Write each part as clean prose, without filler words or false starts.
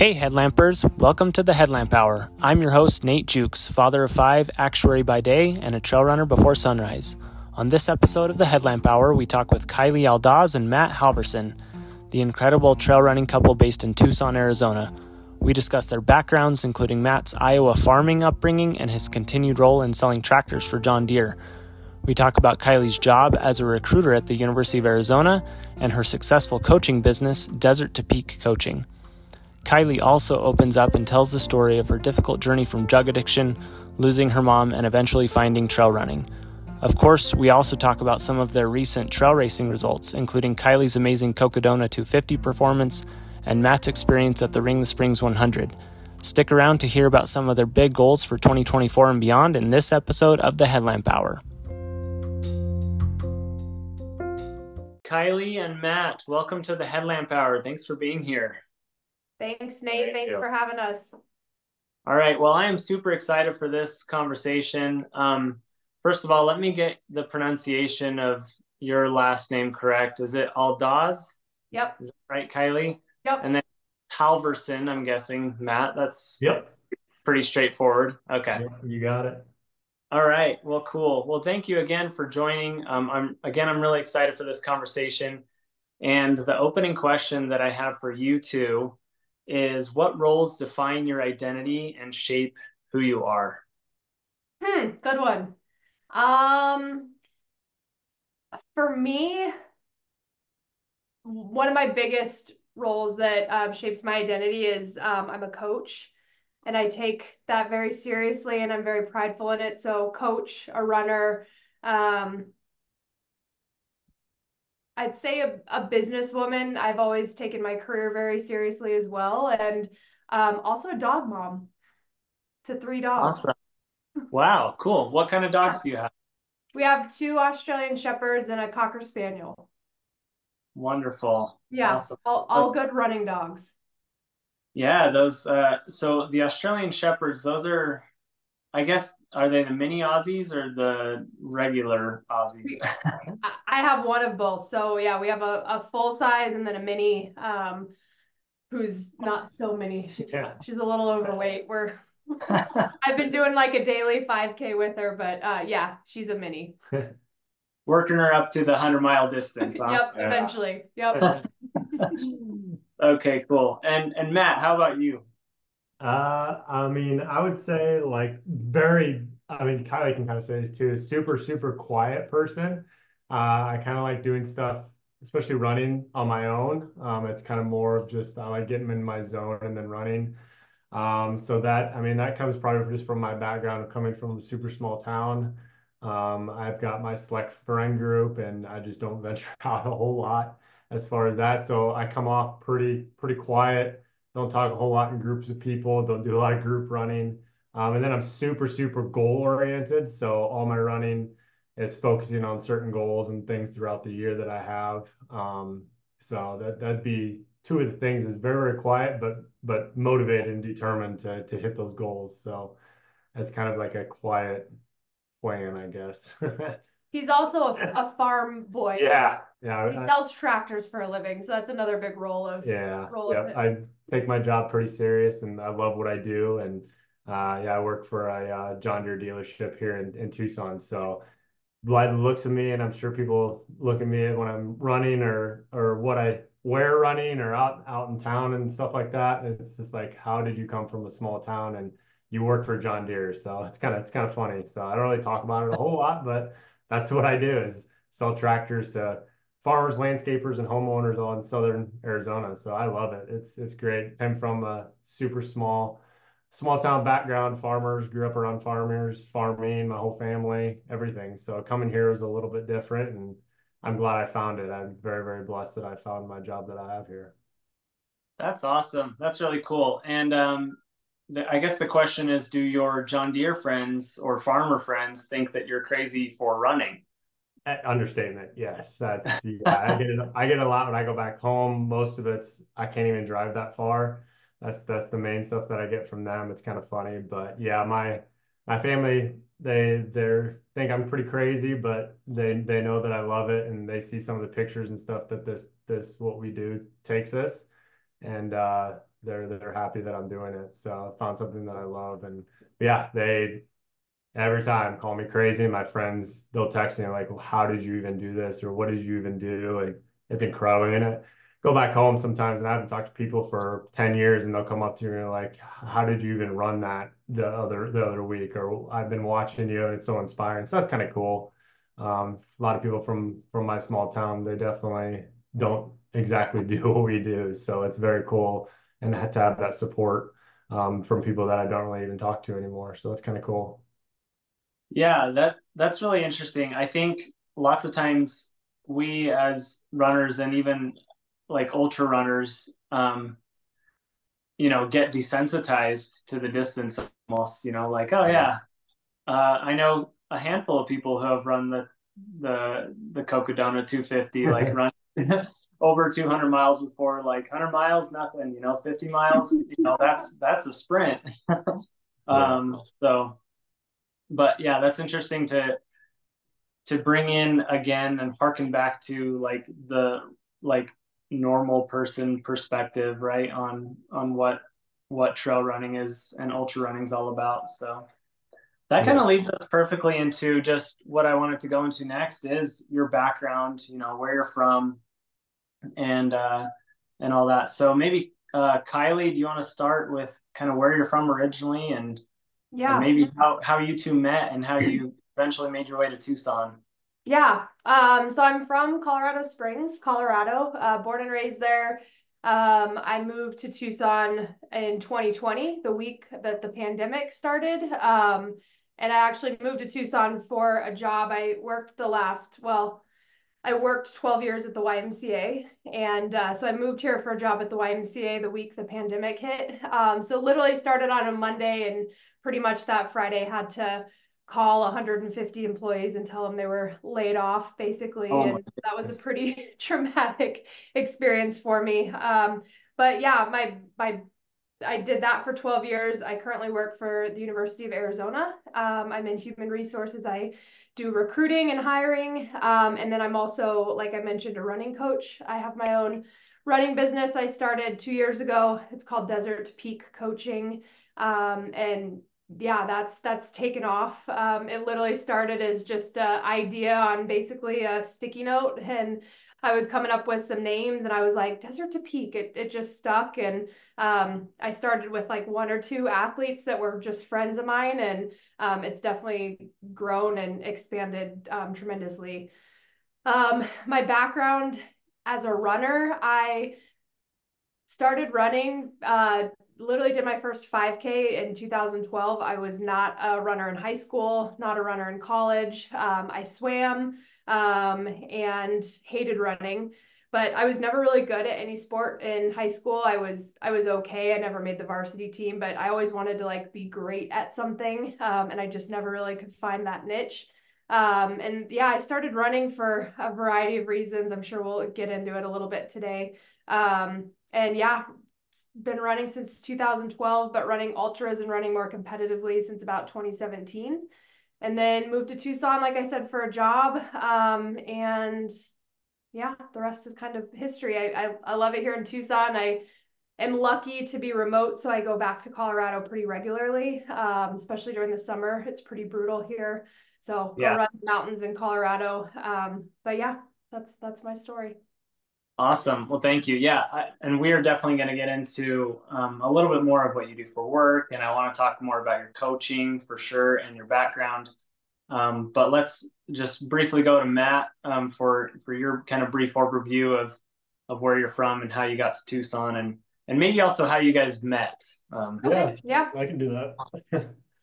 Hey Headlampers, welcome to the Headlamp Hour. I'm your host Nate Jukes, father of five, actuary by day, and a trail runner before sunrise. On this episode of the Headlamp Hour, we talk with Kylie Aldaz and Matt Halverson, the incredible trail running couple based in Tucson, Arizona. We discuss their backgrounds, including Matt's Iowa farming upbringing and his continued role in selling tractors for John Deere. We talk about Kylie's job as a recruiter at the University of Arizona and her successful coaching business, Desert to Peak Coaching. Kylie also opens up and tells the story of her difficult journey from drug addiction, losing her mom, and eventually finding trail running. Of course, we also talk about some of their recent trail racing results, including Kylie's amazing Cocodona 250 performance and Matt's experience at the Ring the Springs 100. Stick around to hear about some of their big goals for 2024 and beyond in this episode of the Headlamp Hour. Kylie and Matt, welcome to the Headlamp Hour. Thanks for being here. Thanks, Nate. Thanks for having us. All right. Well, I am super excited for this conversation. First of all, let me get the pronunciation of your last name correct. Is it Aldaz? Yep. Is that right, Kylie? Yep. And then Halverson, I'm guessing, Matt. That's pretty straightforward. Okay. Yep, you got it. All right. Well, cool. Well, thank you again for joining. I'm really excited for this conversation. And the opening question that I have for you two is, what roles define your identity and shape who you are? Good one. For me, one of my biggest roles that shapes my identity is I'm a coach, and I take that very seriously, and I'm very prideful in it. So coach, a runner, I'd say a businesswoman. I've always taken my career very seriously as well. And also a dog mom to three dogs. Awesome. Wow, cool. What kind of dogs do you have? We have two Australian Shepherds and a Cocker Spaniel. Wonderful. Yeah, awesome. all good running dogs. Yeah, those. So the Australian Shepherds, those are, I guess, are they the mini Aussies or the regular Aussies? I have one of both. So yeah, we have a full size and then a mini, who's not so mini. She's a little overweight. I've been doing like a daily 5K with her, but yeah, she's a mini. Working her up to the 100-mile distance. Huh? Yep, eventually. Yep. Okay, cool. And Matt, how about you? I would say Kylie can kind of say this too, super, super quiet person. I kind of like doing stuff, especially running on my own. It's kind of more of just, I like getting in my zone and then running. So that, that comes probably just from my background of coming from a super small town. I've got my select friend group and I just don't venture out a whole lot as far as that. So I come off pretty quiet. Don't talk a whole lot in groups of people. Don't do a lot of group running. And then I'm super, super goal-oriented. So all my running is focusing on certain goals and things throughout the year that I have. So that'd be two of the things, is very, very quiet, but motivated and determined to hit those goals. So that's kind of like a quiet plan, I guess. He's also a farm boy. Yeah. He sells tractors for a living. So that's another big role of I take my job pretty serious and I love what I do. And I work for a John Deere dealership here in Tucson. So by the looks of me, and I'm sure people look at me when I'm running or what I wear running or out in town and stuff like that. It's just like, how did you come from a small town and you work for John Deere? So it's kind of funny. So I don't really talk about it a whole lot, but that's what I do, is sell tractors to farmers, landscapers, and homeowners all in Southern Arizona. So I love it. It's great. I'm from a super small town background, farmers, grew up around farmers, farming, my whole family, everything. So coming here was a little bit different, and I'm glad I found it. I'm very, very blessed that I found my job that I have here. That's awesome. That's really cool. And I guess the question is, do your John Deere friends or farmer friends think that you're crazy for running? Understatement. Yes. I get a lot when I go back home. Most of it's, I can't even drive that far. That's the main stuff that I get from them. It's kind of funny, but yeah, my family, they think I'm pretty crazy, but they know that I love it, and they see some of the pictures and stuff that this what we do takes us. And they're happy that I'm doing it. So I found something that I love, and yeah, they every time call me crazy. My friends, they'll text me like, well, how did you even do this? Or what did you even do? And it's incredible. And I go back home sometimes and I haven't talked to people for 10 years and they'll come up to me and like, how did you even run that the other week? Or I've been watching you and it's so inspiring. So that's kind of cool. A lot of people from my small town, they definitely don't exactly do what we do. So it's very cool. And to have that support from people that I don't really even talk to anymore. So that's kind of cool. Yeah, that's really interesting. I think lots of times we as runners and even like ultra runners, get desensitized to the distance almost, like, oh yeah. I know a handful of people who have run the Cocodona 250, like run over 200 miles before. Like 100 miles, nothing, 50 miles, that's a sprint. So, but yeah, that's interesting to bring in again and harken back to like the, normal person perspective, right? On what trail running is and ultra running is all about. So that kind of leads us perfectly into just what I wanted to go into next is your background, where you're from and all that. So maybe, Kylie, do you want to start with kind of where you're from originally and maybe how you two met and how you eventually made your way to Tucson? Yeah. So I'm from Colorado Springs, Colorado, born and raised there. I moved to Tucson in 2020, the week that the pandemic started. And I actually moved to Tucson for a job. I worked 12 years at the YMCA. And so I moved here for a job at the YMCA the week the pandemic hit. So literally started on a Monday and pretty much that Friday had to call 150 employees and tell them they were laid off, basically. Oh, and that was a pretty traumatic experience for me. But yeah, I did that for 12 years. I currently work for the University of Arizona. I'm in human resources. I do recruiting and hiring. And then I'm also, like I mentioned, a running coach. I have my own running business I started 2 years ago. It's called Desert to Peak Coaching. And yeah, that's taken off. It literally started as just an idea on basically a sticky note. And I was coming up with some names and I was like, Desert to Peak, it just stuck. And I started with like one or two athletes that were just friends of mine. And it's definitely grown and expanded tremendously. My background as a runner, I started running literally did my first 5K in 2012. I was not a runner in high school, not a runner in college. I swam and hated running, but I was never really good at any sport in high school. I was okay. I never made the varsity team, but I always wanted to like be great at something. And I just never really could find that niche. And yeah, I started running for a variety of reasons. I'm sure we'll get into it a little bit today. And yeah, been running since 2012, but running ultras and running more competitively since about 2017. And then moved to Tucson, like I said, for a job. And yeah, the rest is kind of history. I love it here in Tucson. I am lucky to be remote, so I go back to Colorado pretty regularly, especially during the summer. It's pretty brutal here. So go run the mountains in Colorado. But yeah, that's my story. Awesome. Well, thank you. Yeah. And we are definitely going to get into a little bit more of what you do for work. And I want to talk more about your coaching for sure and your background. But let's just briefly go to Matt for your kind of brief overview of where you're from and how you got to Tucson and maybe also how you guys met. I can do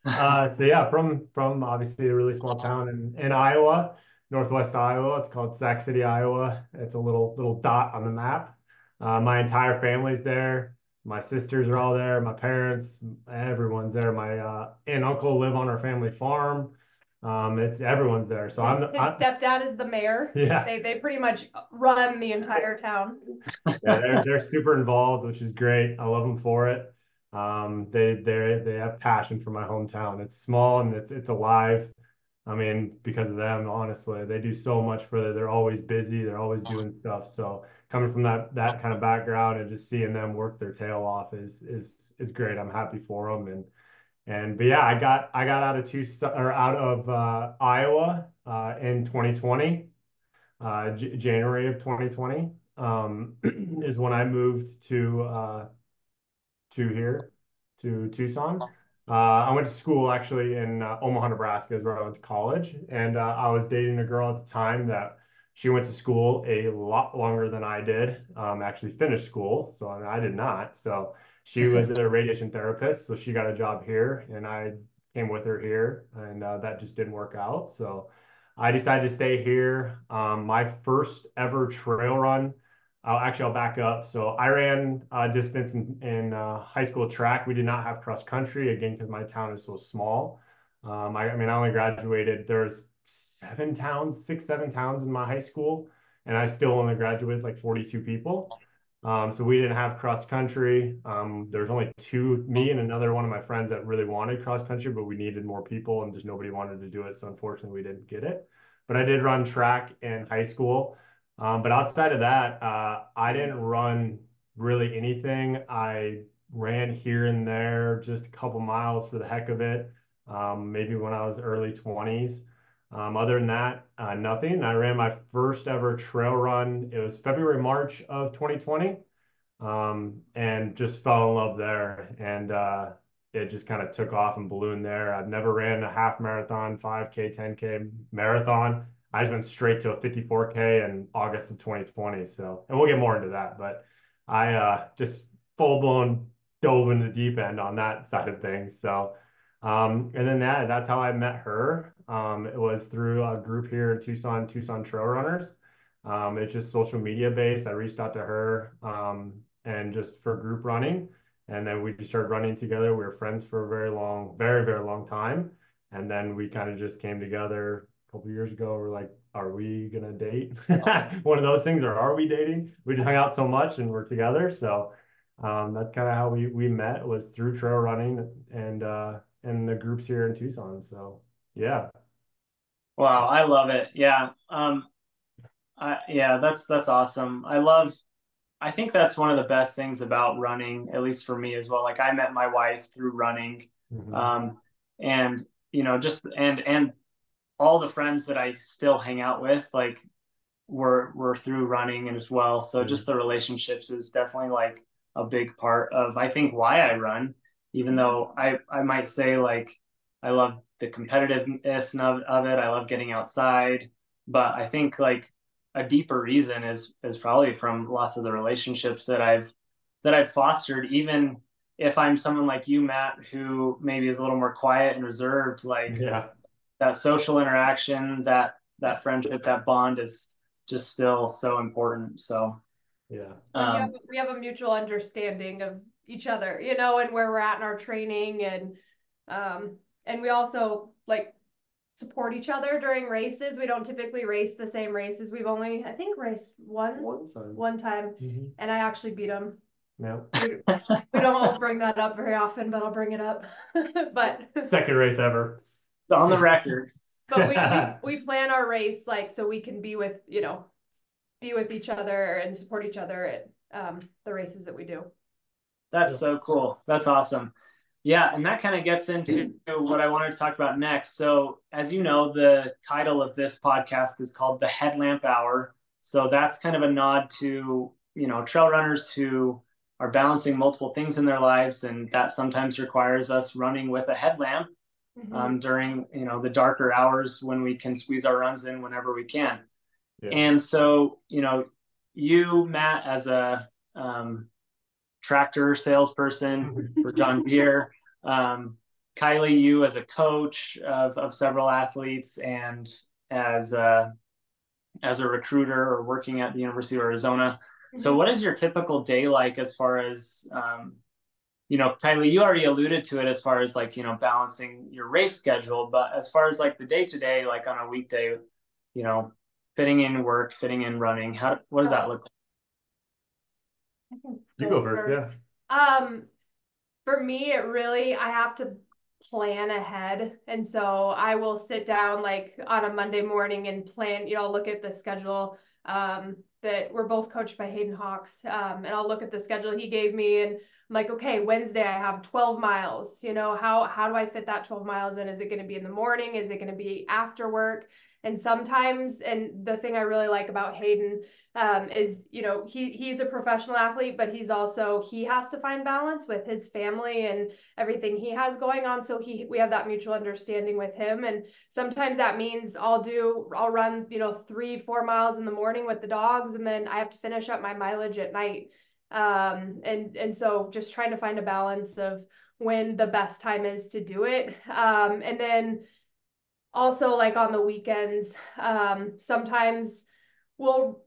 that. So yeah, from obviously a really small town in Iowa. Northwest Iowa. It's called Sac City, Iowa. It's a little dot on the map. My entire family's there. My sisters are all there. My parents, everyone's there. My aunt and uncle live on our family farm. It's everyone's there. So his stepdad is the mayor. Yeah. They pretty much run the entire town. Yeah, they're super involved, which is great. I love them for it. They have passion for my hometown. It's small and it's alive. I mean, because of them, honestly, they do so much for it. They're always busy. They're always doing stuff. So coming from that kind of background and just seeing them work their tail off is great. I'm happy for them. But yeah, I got out of Tucson, or out of Iowa in 2020, January of 2020 is when I moved to here, to Tucson. I went to school actually in Omaha, Nebraska is where I went to college. And I was dating a girl at the time that she went to school a lot longer than I did, actually finished school. So I did not. So she was a radiation therapist. So she got a job here and I came with her here, and that just didn't work out. So I decided to stay here. My first ever trail run, I'll back up. So I ran distance in high school track. We did not have cross country, again, because my town is so small. I only graduated. There's seven towns in my high school, and I still only graduated like 42 people. So we didn't have cross country. There's only me and another one of my friends that really wanted cross country, but we needed more people and just nobody wanted to do it. So unfortunately we didn't get it, but I did run track in high school. But outside of that, I didn't run really anything. I ran here and there, just a couple miles for the heck of it. Maybe when I was early 20s. Other than that, nothing. I ran my first ever trail run. It was February, March of 2020, and just fell in love there. And it just kind of took off and ballooned there. I've never ran a half marathon, 5K, 10K marathon. I just went straight to a 54K in August of 2020. So, and we'll get more into that, but I just full blown dove into the deep end on that side of things. So, and then that's how I met her. It was through a group here in Tucson Trail Runners. It's just social media based. I reached out to her and just for group running. And then we just started running together. We were friends for a very long, very, very long time. And then we kind of just came together a couple of years ago. We're like, are we going to date? One of those things, or are we dating? We just hung out so much and we're together. So that's kind of how we met, was through trail running and the groups here in Tucson. So, yeah. Wow. I love it. Yeah. That's awesome. I think that's one of the best things about running, at least for me as well. Like I met my wife through running, mm-hmm. And you know, just, and all the friends that I still hang out with, like were through running as well. So mm-hmm. just the relationships is definitely like a big part of, I think, why I run, even though I might say like, I love the competitiveness of it. I love getting outside, but I think like a deeper reason is probably from lots of the relationships that I've fostered. Even if I'm someone like you, Matt, who maybe is a little more quiet and reserved, like yeah. That social interaction, that friendship, that bond is just still so important. So yeah, we have a mutual understanding of each other, you know, and where we're at in our training, and we also like support each other during races. We don't typically race the same races. We've only, I think, raced one time, mm-hmm. and I actually beat him. No, we don't all bring that up very often, but I'll bring it up. But second race ever, it's on the record. But we plan our race like so we can be with each other and support each other at the races that we do. That's so cool. That's awesome. Yeah, and that kind of gets into what I wanted to talk about next. So as you know, the title of this podcast is called The Headlamp Hour. So that's kind of a nod to, you know, trail runners who are balancing multiple things in their lives. And that sometimes requires us running with a headlamp mm-hmm. During, you know, the darker hours when we can squeeze our runs in whenever we can. Yeah. And so, you know, you, Matt, as a tractor salesperson for John Deere, Kylie, you as a coach of several athletes, and as a recruiter or working at the University of Arizona. So what is your typical day like as far as, you know, Kylie, you already alluded to it as far as like, you know, balancing your race schedule, but as far as like the day-to-day, like on a weekday, you know, fitting in work, fitting in running, what does that look like? You go first. Yeah. For me, it really, I have to plan ahead. And so I will sit down like on a Monday morning and plan, you know, look at the schedule. that we're both coached by Hayden Hawks. And I'll look at the schedule he gave me and I'm like, okay, Wednesday I have 12 miles, you know, how do I fit that 12 miles in? Is it going to be in the morning? Is it going to be after work? And sometimes, and the thing I really like about Hayden is, you know, he's a professional athlete, but he's also, he has to find balance with his family and everything he has going on. So we have that mutual understanding with him. And sometimes that means I'll run, you know, 3-4 miles in the morning with the dogs. And then I have to finish up my mileage at night. And so just trying to find a balance of when the best time is to do it. And then also like on the weekends, sometimes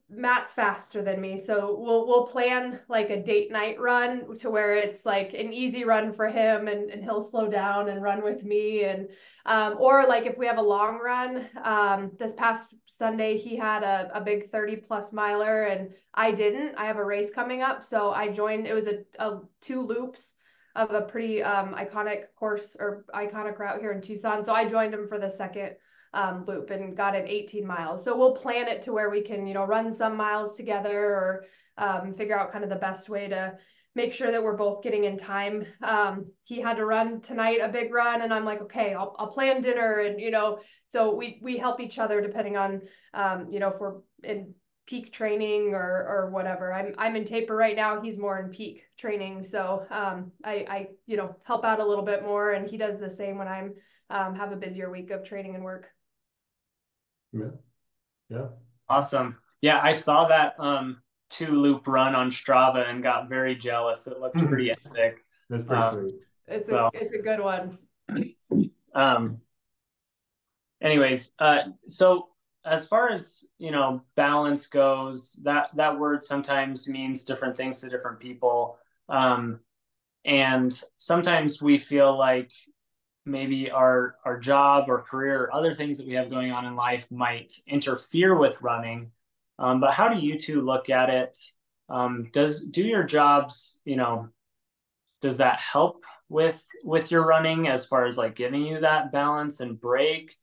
Matt's faster than me. So we'll plan like a date night run to where it's like an easy run for him and he'll slow down and run with me. And, or like if we have a long run, this past Sunday, he had a big 30+ miler and I didn't. I have a race coming up. So I joined, it was a 2 loops of a pretty iconic course or iconic route here in Tucson. So I joined him for the second loop and got an 18 miles. So we'll plan it to where we can, you know, run some miles together or figure out kind of the best way to make sure that we're both getting in time. He had to run tonight, a big run, and I'm like, okay, I'll plan dinner. And, you know, so we help each other depending on, you know, if we're in peak training or whatever. I'm in taper right now. He's more in peak training. So I, you know, help out a little bit more. And he does the same when I'm have a busier week of training and work. Yeah. Yeah. Awesome. Yeah. I saw that 2-loop run on Strava and got very jealous. It looked pretty epic. That's pretty sweet. It's a good one. Anyways, so as far as, you know, balance goes, that word sometimes means different things to different people. And sometimes we feel like maybe our job or career or other things that we have going on in life might interfere with running. But how do you two look at it? Do your jobs, you know, does that help with your running as far as like giving you that balance and break?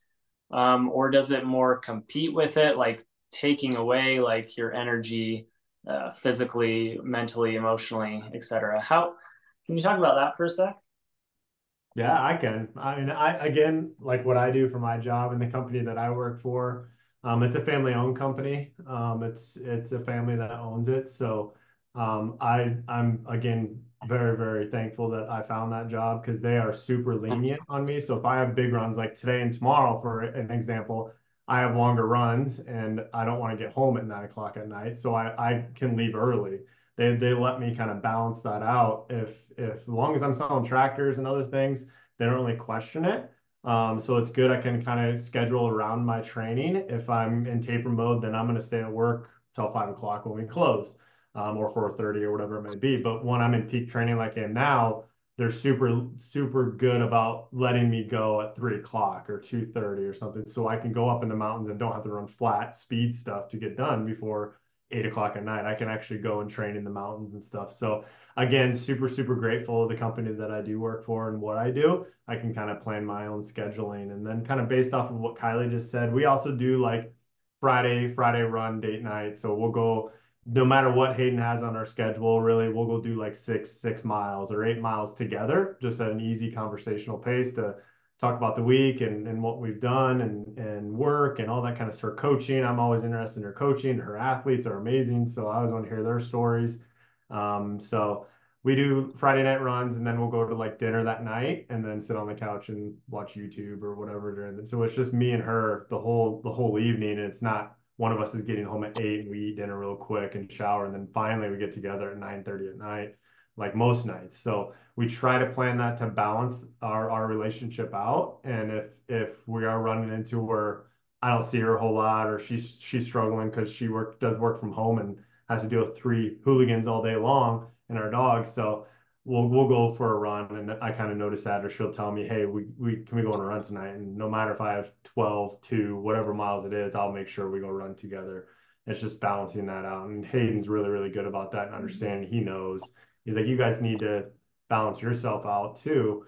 Or does it more compete with it, like taking away like your energy, physically, mentally, emotionally, etc.? How can you talk about that for a sec? Yeah, I can. I mean, again, like what I do for my job and the company that I work for, it's a family-owned company. It's a family that owns it. So I'm again very, very thankful that I found that job because they are super lenient on me. So if I have big runs like today and tomorrow, for an example, I have longer runs and I don't want to get home at 9:00 at night. So I can leave early. They let me kind of balance that out. If as long as I'm selling tractors and other things, they don't really question it. So it's good. I can kind of schedule around my training. If I'm in taper mode, then I'm going to stay at work till 5:00 when we close, or 4:30 or whatever it may be. But when I'm in peak training, like I am now, they're super, super good about letting me go at 3:00 or 2:30 or something. So I can go up in the mountains and don't have to run flat speed stuff to get done before 8:00 at night. I can actually go and train in the mountains and stuff. So again, super, super grateful of the company that I do work for and what I do. I can kind of plan my own scheduling. And then kind of based off of what Kylie just said, we also do like Friday run date night. So we'll go, no matter what Hayden has on our schedule, really, we'll go do like six miles or 8 miles together, just at an easy conversational pace to talk about the week and what we've done and work and all that kind of stuff. Coaching, I'm always interested in her coaching. Her athletes are amazing, so I always want to hear their stories. So we do Friday night runs, and then we'll go to like dinner that night and then sit on the couch and watch YouTube or whatever during it. So it's just me and her the whole evening, and it's not one of us is getting home at 8 and we eat dinner real quick and shower, and then finally we get together at 9:30 at night, like most nights. So we try to plan that to balance our relationship out. And if we are running into where I don't see her a whole lot, or she's struggling because she does work from home and has to deal with 3 hooligans all day long and our dog. So we'll go for a run, and I kind of notice that, or she'll tell me, hey, can we go on a run tonight? And no matter if I have 12 to whatever miles it is, I'll make sure we go run together. It's just balancing that out. And Hayden's really, really good about that and understanding. He knows. He's like, you guys need to balance yourself out too.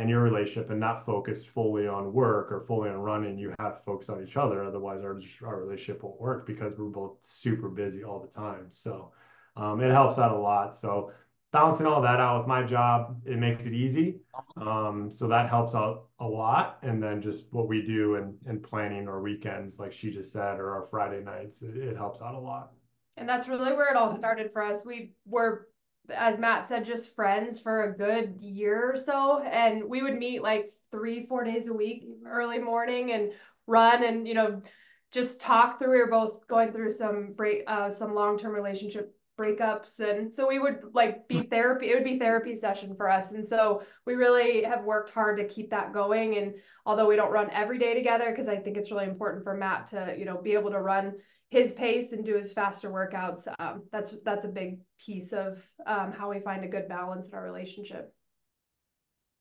in your relationship and not focused fully on work or fully on running. You have to focus on each other. Otherwise, our relationship won't work because we're both super busy all the time. So it helps out a lot. So balancing all that out with my job, it makes it easy. So that helps out a lot. And then just what we do and planning our weekends, like she just said, or our Friday nights, it helps out a lot. And that's really where it all started for us. We were, as Matt said, just friends for a good year or so. And we would meet like 3-4 days a week, early morning, and run and, you know, just talk through. We were both going through some long-term relationship breakups, and so we would like be therapy. It would be therapy session for us, and so we really have worked hard to keep that going. And although we don't run every day together, because I think it's really important for Matt to, you know, be able to run his pace and do his faster workouts, that's a big piece of how we find a good balance in our relationship.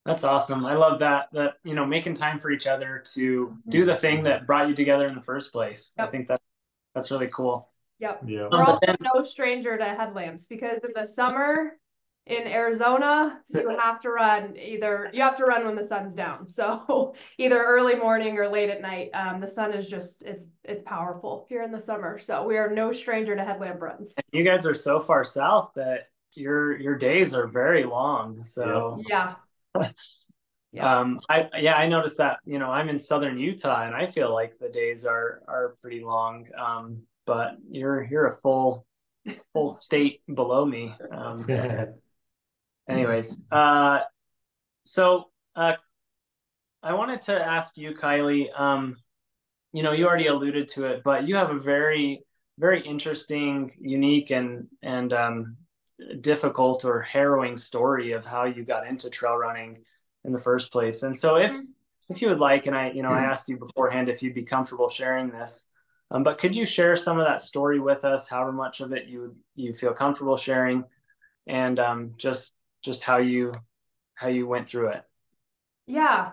That's awesome. I love that you know, making time for each other to do the thing that brought you together in the first place. Yep. I think that's really cool. Yep. Yeah. We're also no stranger to headlamps, because in the summer in Arizona, you have to run when the sun's down. So either early morning or late at night. The sun is just, it's powerful here in the summer. So we are no stranger to headlamp runs. And you guys are so far south that your days are very long. So yeah. Yeah. I noticed that, you know, I'm in Southern Utah and I feel like the days are pretty long. But you're a full state below me. Anyways, so I wanted to ask you, Kylie, you know, you already alluded to it, but you have a very, very interesting, unique and difficult or harrowing story of how you got into trail running in the first place. And so if you would like, and I asked you beforehand if you'd be comfortable sharing this, but could you share some of that story with us, however much of it you feel comfortable sharing, and just how you went through it? Yeah,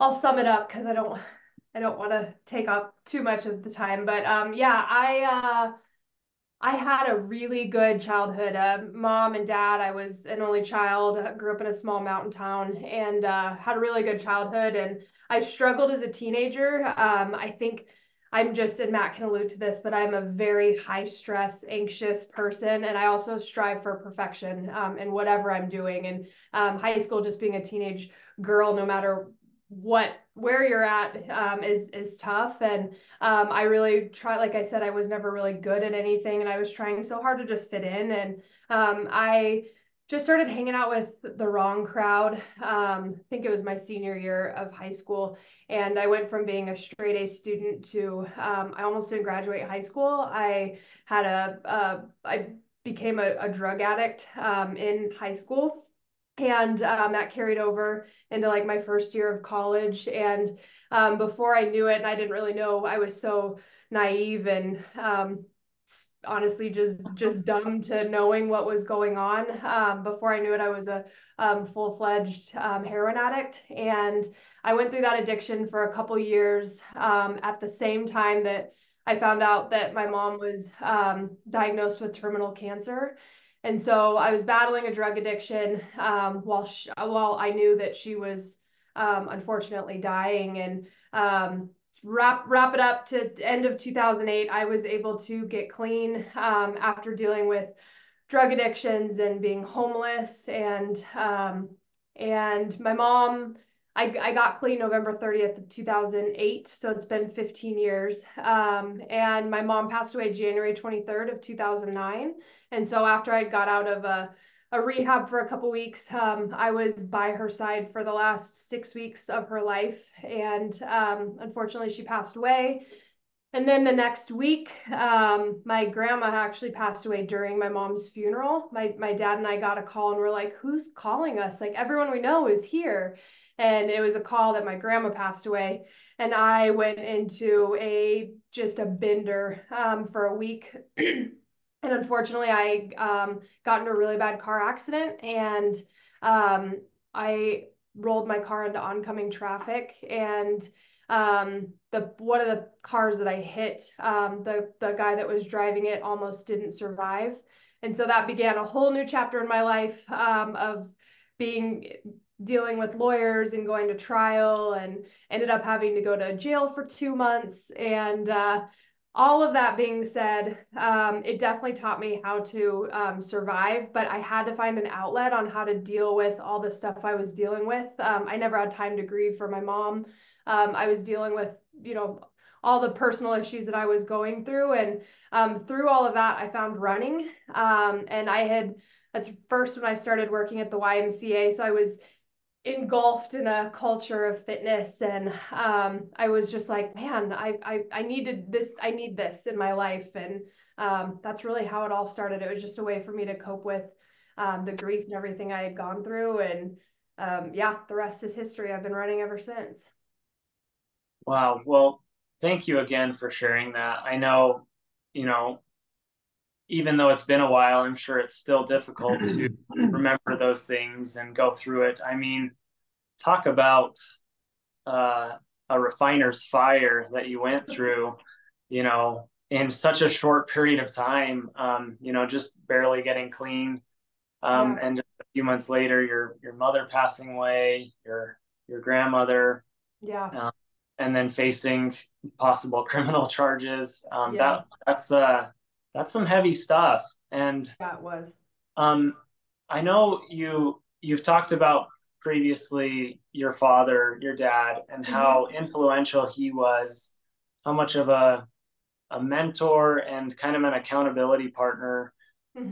I'll sum it up because I don't want to take up too much of the time. But I had a really good childhood. Mom and dad, I was an only child, grew up in a small mountain town, and had a really good childhood. And I struggled as a teenager. I think I'm just, and Matt can allude to this, but I'm a very high stress, anxious person. And I also strive for perfection in whatever I'm doing. And high school, just being a teenage girl, no matter where you're at, is tough. And I really tried, like I said, I was never really good at anything. And I was trying so hard to just fit in. And I just started hanging out with the wrong crowd. I think it was my senior year of high school. And I went from being a straight A student to, I almost didn't graduate high school. I had I became a drug addict in high school. And that carried over into like my first year of college. And before I knew it, and I didn't really know, I was so naive and honestly just dumb to knowing what was going on. Before I knew it, I was a full-fledged heroin addict. And I went through that addiction for a couple years at the same time that I found out that my mom was diagnosed with terminal cancer. And so I was battling a drug addiction while I knew that she was unfortunately dying. And wrap it up to end of 2008, I was able to get clean after dealing with drug addictions and being homeless. And my mom, I got clean November 30th of 2008. So it's been 15 years. And my mom passed away January 23rd of 2009. And so after I got out of a rehab for a couple weeks, I was by her side for the last 6 weeks of her life. And unfortunately, she passed away. And then the next week, my grandma actually passed away during my mom's funeral. My dad and I got a call and we're like, who's calling us? Like, everyone we know is here. And it was a call that my grandma passed away. And I went into just a bender for a week. And unfortunately, I got into a really bad car accident, and I rolled my car into oncoming traffic. And one of the cars that I hit, the guy that was driving it almost didn't survive. And so that began a whole new chapter in my life of being dealing with lawyers and going to trial, and ended up having to go to jail for 2 months. And all of that being said, it definitely taught me how to survive, but I had to find an outlet on how to deal with all the stuff I was dealing with. I never had time to grieve for my mom. I was dealing with, you know, all the personal issues that I was going through. And through all of that, I found running. And I had, that's first when I started working at the YMCA. So I was engulfed in a culture of fitness. And I was just like, man, I needed this. I need this in my life. And that's really how it all started. It was just a way for me to cope with the grief and everything I had gone through. And yeah, the rest is history. I've been running ever since. Wow. Well, thank you again for sharing that. I know, you know, even though it's been a while, I'm sure it's still difficult to remember those things and go through it. I mean, talk about a refiner's fire that you went through, you know, in such a short period of time, you know, just barely getting clean. Yeah. And just a few months later, your mother passing away, your grandmother. Yeah. And then facing possible criminal charges. Yeah. That's some heavy stuff. And that was, I know you've talked about previously your father, your dad, and how influential he was, how much of a mentor and kind of an accountability partner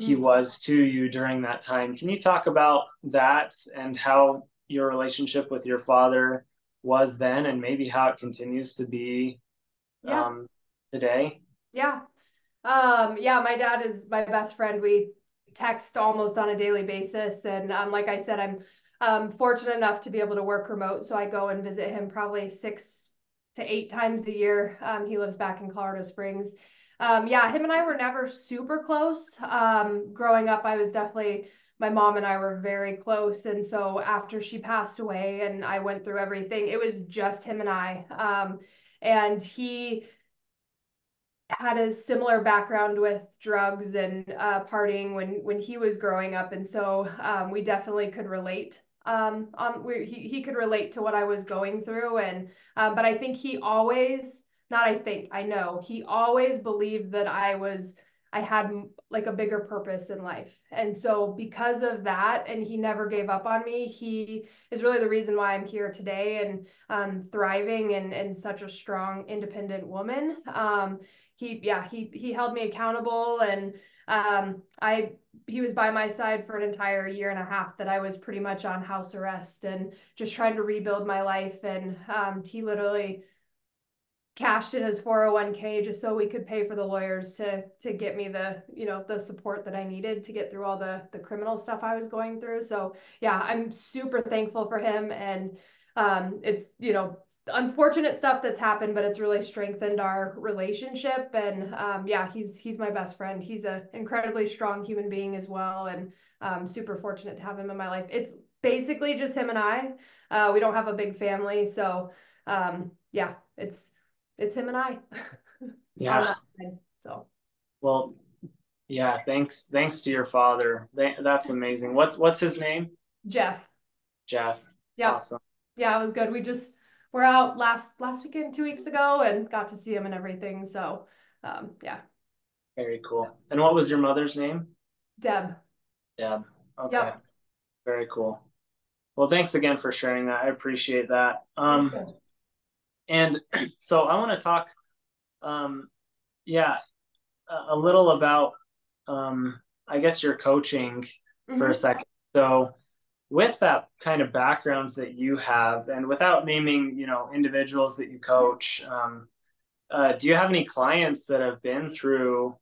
he was to you during that time. Can you talk about that and how your relationship with your father was then, and maybe how it continues to be today? Yeah. Yeah, my dad is my best friend. We text almost on a daily basis. And like I said, I'm fortunate enough to be able to work remote. So I go and visit him probably 6 to 8 times a year. He lives back in Colorado Springs. Yeah, him and I were never super close. Growing up, I was definitely, my mom and I were very close. And so after she passed away and I went through everything, it was just him and I. And he had a similar background with drugs and partying when he was growing up. And so we definitely could relate. He could relate to what I was going through. And but I think he always, not I think, I know, he always believed that I had like a bigger purpose in life. And so because of that, and he never gave up on me, he is really the reason why I'm here today and thriving and such a strong, independent woman. He held me accountable, and he was by my side for an entire 1.5 years that I was pretty much on house arrest and just trying to rebuild my life. And he literally cashed in his 401k just so we could pay for the lawyers to get me the, you know, the support that I needed to get through all the criminal stuff I was going through. So yeah, I'm super thankful for him. And it's, you know, unfortunate stuff that's happened, but it's really strengthened our relationship. And yeah, he's my best friend. He's an incredibly strong human being as well. And super fortunate to have him in my life. It's basically just him and I. We don't have a big family. So yeah, it's him and I. Yeah. So. Well, yeah. Thanks to your father. That's amazing. What's his name? Jeff. Yeah. Awesome. Yeah, it was good. We just were out last weekend, 2 weeks ago, and got to see him and everything. So, yeah. Very cool. And what was your mother's name? Deb. Okay. Yep. Very cool. Well, thanks again for sharing that. I appreciate that. And so I want to talk, a little about, I guess, your coaching for a second. So with that kind of background that you have, and without naming, you know, individuals that you coach, do you have any clients that have been through,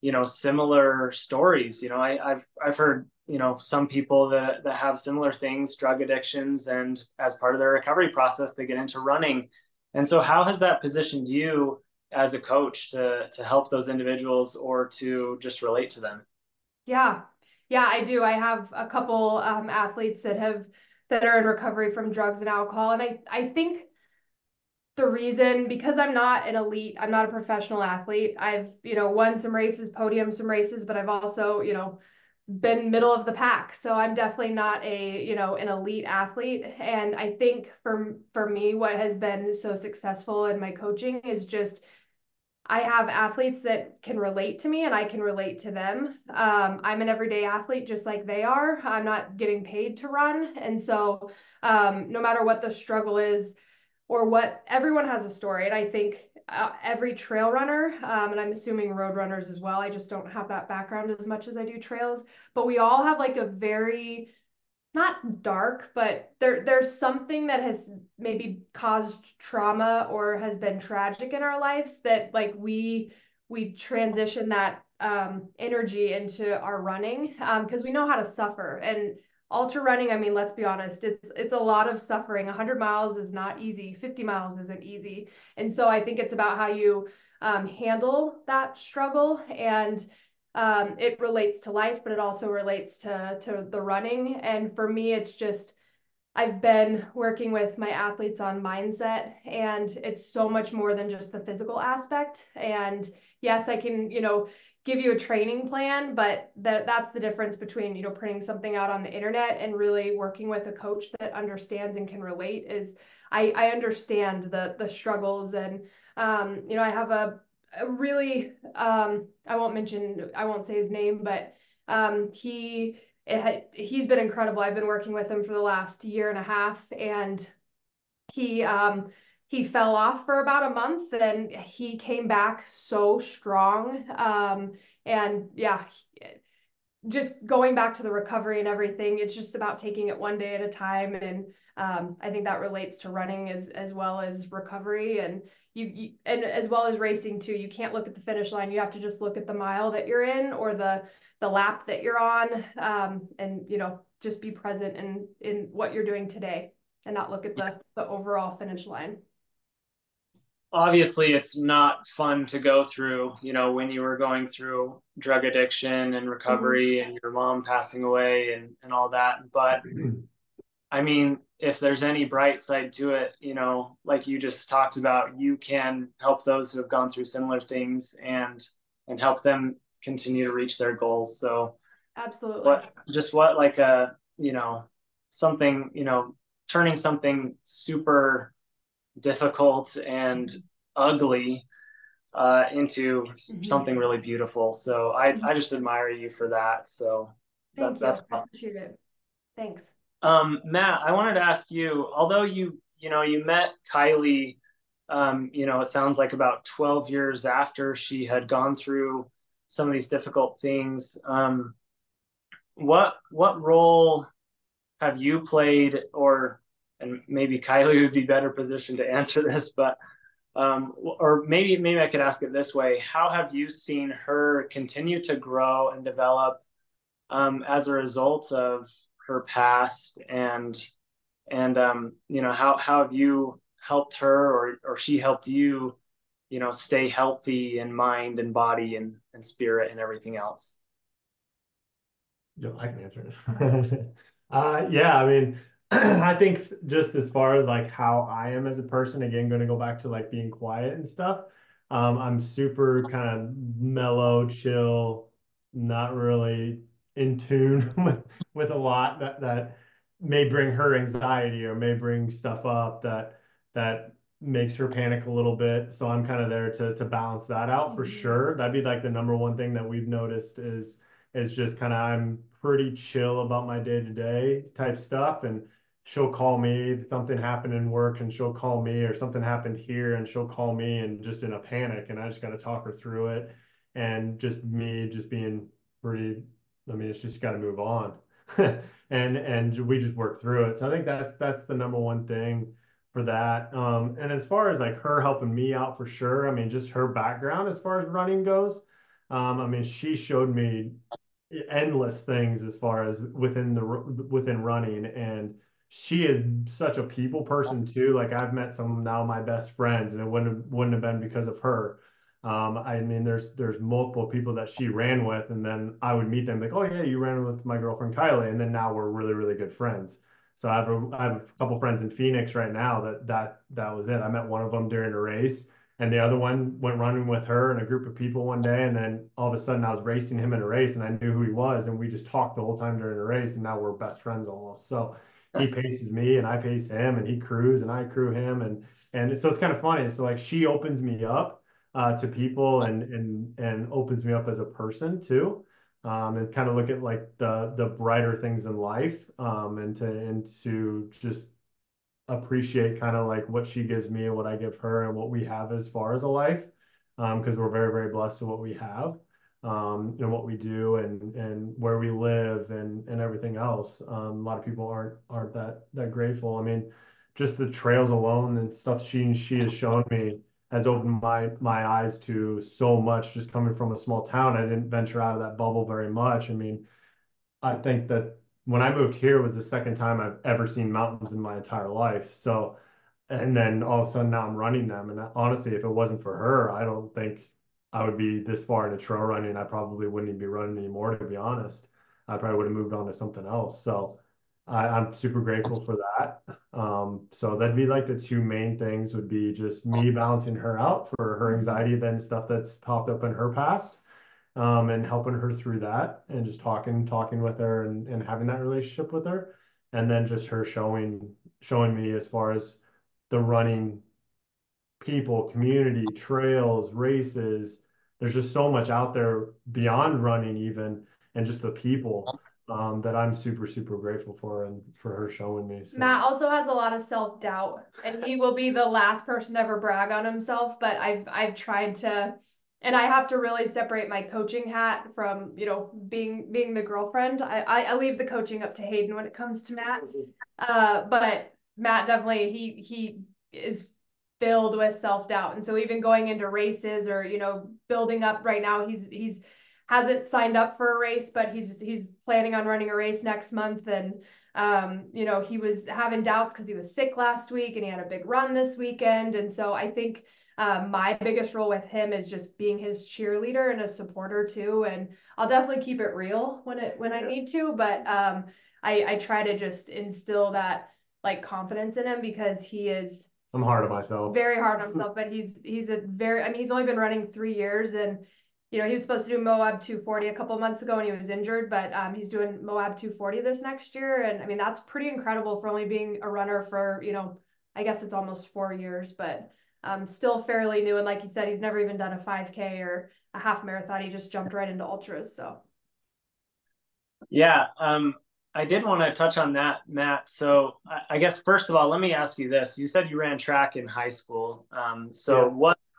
you know, similar stories? You know, I've heard, you know, some people that have similar things, drug addictions, and as part of their recovery process, they get into running. And so how has that positioned you as a coach to help those individuals or to just relate to them? Yeah, I do. I have a couple athletes that are in recovery from drugs and alcohol. And I think the reason, because I'm not an elite, I'm not a professional athlete. I've, you know, won some races, podiumed some races, but I've also, you know, been middle of the pack. So I'm definitely not a, you know, an elite athlete. And I think for me, what has been so successful in my coaching is just, I have athletes that can relate to me and I can relate to them. I'm an everyday athlete, just like they are. I'm not getting paid to run. And so no matter what the struggle is or what, everyone has a story. And I think every trail runner, and I'm assuming road runners as well, I just don't have that background as much as I do trails, but we all have like a very, not dark, but there's something that has maybe caused trauma or has been tragic in our lives that like we transition that energy into our running, because we know how to suffer. And ultra running, I mean, let's be honest, it's a lot of suffering. 100 miles is not easy. 50 miles isn't easy. And so I think it's about how you handle that struggle. And it relates to life, but it also relates to the running. And for me, it's just, I've been working with my athletes on mindset, and it's so much more than just the physical aspect. And yes, I can, you know, give you a training plan, but that's the difference between, you know, printing something out on the internet and really working with a coach that understands and can relate. Is I understand the struggles, and, you know, I have a really, I won't say his name, but he's been incredible. I've been working with him for the last year and a half, and he fell off for about a month, and he came back so strong. And yeah, just going back to the recovery and everything, it's just about taking it one day at a time. And I think that relates to running as well as recovery, and you and as well as racing too. You can't look at the finish line. You have to just look at the mile that you're in, or the lap that you're on, and, you know, just be present in what you're doing today and not look at the overall finish line. Obviously, it's not fun to go through, you know, when you were going through drug addiction and recovery, mm-hmm. and your mom passing away and all that. But I mean, if there's any bright side to it, you know, like you just talked about, you can help those who have gone through similar things and help them continue to reach their goals. So absolutely. Turning something super difficult and ugly into mm-hmm. something really beautiful. So I just admire you for that. So that's awesome. I appreciate it. Thanks. Matt, I wanted to ask you, although you met Kylie, it sounds like about 12 years after she had gone through some of these difficult things. What role have you played, and maybe Kylie would be better positioned to answer this, but, or maybe I could ask it this way. How have you seen her continue to grow and develop as a result of her past, and how have you helped her or she helped you, you know, stay healthy in mind and body and spirit and everything else? No, I can answer it. Yeah, I mean, I think just as far as like how I am as a person, again, going to go back to like being quiet and stuff. I'm super kind of mellow, chill, not really in tune with a lot that may bring her anxiety or may bring stuff up that makes her panic a little bit. So I'm kind of there to balance that out for sure. That'd be like the number one thing that we've noticed is just kind of, I'm pretty chill about my day-to-day type stuff, and she'll call me, something happened in work and she'll call me, or something happened here and she'll call me, and just in a panic, and I just got to talk her through it, and just being pretty, I mean, it's just got to move on and we just work through it. So I think that's the number one thing for that. And as far as like her helping me out for sure, I mean, just her background as far as running goes, I mean, she showed me endless things as far as within running. And she is such a people person too. Like, I've met some of now my best friends, and it wouldn't have been because of her. I mean, there's multiple people that she ran with, and then I would meet them like, oh yeah, you ran with my girlfriend Kylie, and then now we're really, really good friends. So I have a couple friends in Phoenix right now that was it. I met one of them during a race, and the other one went running with her and a group of people one day, and then all of a sudden I was racing him in a race and I knew who he was, and we just talked the whole time during the race, and now we're best friends almost. So he paces me and I pace him, and he crews and I crew him, and so it's kind of funny. So like she opens me up to people and opens me up as a person too. And kind of look at like the brighter things in life, and to just appreciate kind of like what she gives me and what I give her and what we have as far as a life, because we're very, very blessed with what we have, and what we do and where we live and everything else. A lot of people aren't that grateful. I mean, just the trails alone and stuff she has shown me has opened my eyes to so much. Just coming from a small town, I didn't venture out of that bubble very much. I mean, I think that when I moved here was the second time I've ever seen mountains in my entire life. So, and then all of a sudden now I'm running them. And honestly, if it wasn't for her, I don't think I would be this far into trail running. I probably wouldn't even be running anymore, to be honest. I probably would have moved on to something else. So I'm super grateful for that. So that'd be like the two main things would be just me balancing her out for her anxiety, then stuff that's popped up in her past, and helping her through that, and just talking with her and having that relationship with her. And then just her showing me as far as the running people, community, trails, races. There's just so much out there beyond running even, and just the people. That I'm super, super grateful for, and for her showing me. So. Matt also has a lot of self-doubt, and he will be the last person to ever brag on himself, but I've tried to, and I have to really separate my coaching hat from, you know, being the girlfriend. I leave the coaching up to Hayden when it comes to Matt, but Matt definitely, he is filled with self-doubt. And so even going into races or, you know, building up right now, he's hasn't signed up for a race, but he's planning on running a race next month. And, you know, he was having doubts because he was sick last week and he had a big run this weekend. And so I think my biggest role with him is just being his cheerleader and a supporter too. And I'll definitely keep it real when I need to, but I try to just instill that like confidence in him, because he is, I'm hard on myself, very hard on himself, but he's a very, I mean, he's only been running 3 years, and you know, he was supposed to do Moab 240 a couple months ago and he was injured, but he's doing Moab 240 this next year. And I mean, that's pretty incredible for only being a runner for, you know, I guess it's almost 4 years, but still fairly new. And like he said, he's never even done a 5K or a half marathon. He just jumped right into ultras. So. Yeah, I did want to touch on that, Matt. So I guess, first of all, let me ask you this. You said you ran track in high school. So yeah.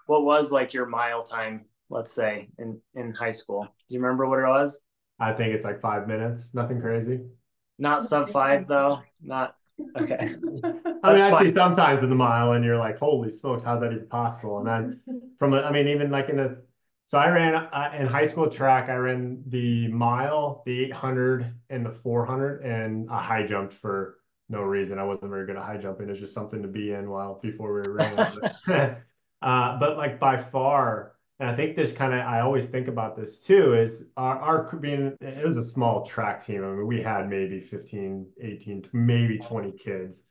What was like your mile time, let's say, in high school? Do you remember what it was? I think it's like 5 minutes, nothing crazy. Not sub five though, not, okay. I mean, I see sometimes in the mile and you're like, holy smokes, how's that even possible? And then I mean, even like so I ran in high school track, I ran the mile, the 800 and the 400, and I high jumped for no reason. I wasn't very good at high jumping. It was just something to be in before we were running. But like by far, and I think this kind of, I always think about this too, is our being, it was a small track team. I mean, we had maybe 15, 18, maybe 20 kids.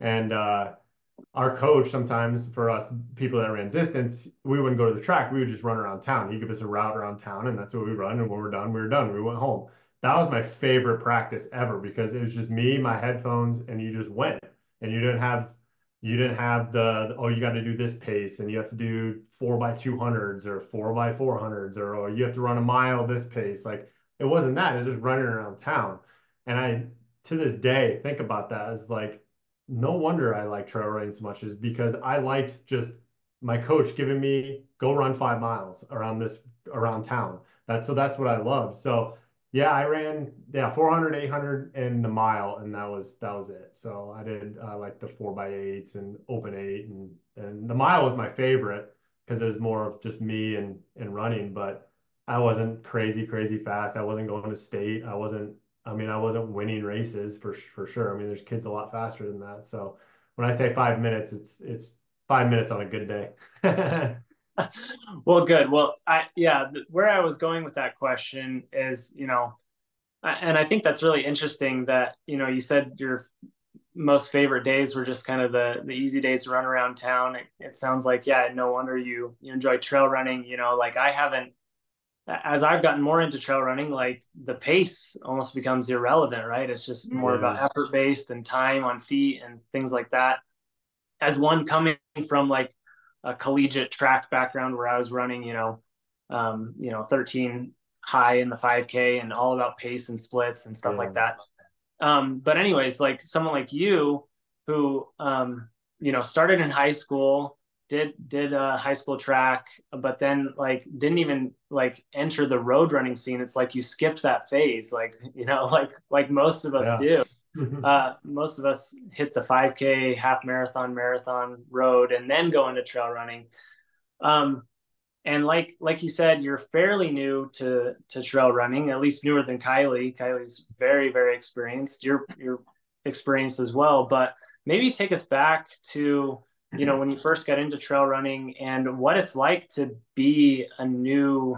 And our coach, sometimes for us, people that ran distance, we wouldn't go to the track. We would just run around town. He'd give us a route around town, and that's what we run. And when we're done, we were done. We went home. That was my favorite practice ever, because it was just me, my headphones, and you just went. And you didn't have the, oh, you got to do this pace and you have to do 4x200s or 4x400s, or oh, you have to run a mile this pace. Like, it wasn't that. It was just running around town. And I, to this day, think about that as like, no wonder I like trail running so much, is because I liked just my coach giving me, go run 5 miles around town. That's what I loved. So yeah, I ran 400, 800 and the mile, and that was it. So I did like the 4x8s and open 8, and the mile was my favorite because it was more of just me and running. But I wasn't crazy fast. I wasn't going to state. I wasn't winning races for sure. I mean, there's kids a lot faster than that. So when I say 5 minutes, it's 5 minutes on a good day. Well, good. Well, where I was going with that question is, you know, and I think that's really interesting that, you know, you said your most favorite days were just kind of the easy days to run around town. It sounds like, yeah, no wonder you enjoy trail running. You know, like I haven't, as I've gotten more into trail running, like the pace almost becomes irrelevant, right? It's just more about effort based and time on feet and things like that. As one coming from like a collegiate track background where I was running, 13 high in the 5K and all about pace and splits and stuff like that. But anyways, like someone like you who, started in high school, did a high school track, but then like, didn't even like enter the road running scene. It's like, you skipped that phase. Like, like most of us do, most of us hit the 5K, half marathon, road, and then go into trail running. And like you said, you're fairly new to trail running, at least newer than Kylie. Kylie's very, very experienced. You're experienced as well, but maybe take us back to, when you first got into trail running and what it's like to be a new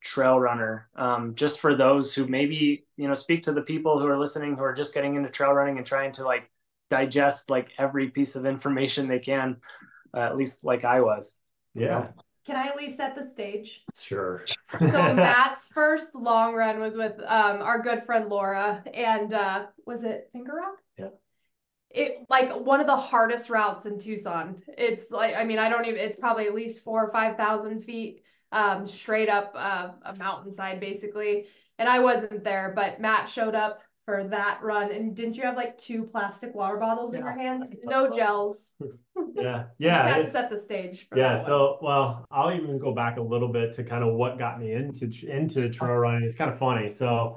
trail runner. Just for those who maybe, speak to the people who are listening, who are just getting into trail running and trying to like digest like every piece of information they can, at least like I was. Yeah. Can I at least set the stage? Sure. So Matt's first long run was with our good friend Laura, and was it Finger Rock? Yeah. It like one of the hardest routes in Tucson. It's like, it's probably at least 4,000 or 5,000 feet straight up a mountainside basically. And I wasn't there, but Matt showed up for that run. And didn't you have like 2 plastic water bottles in your hands? No gels. Yeah. Just had to set the stage. So, well, I'll even go back a little bit to kind of what got me into trail running. It's kind of funny. So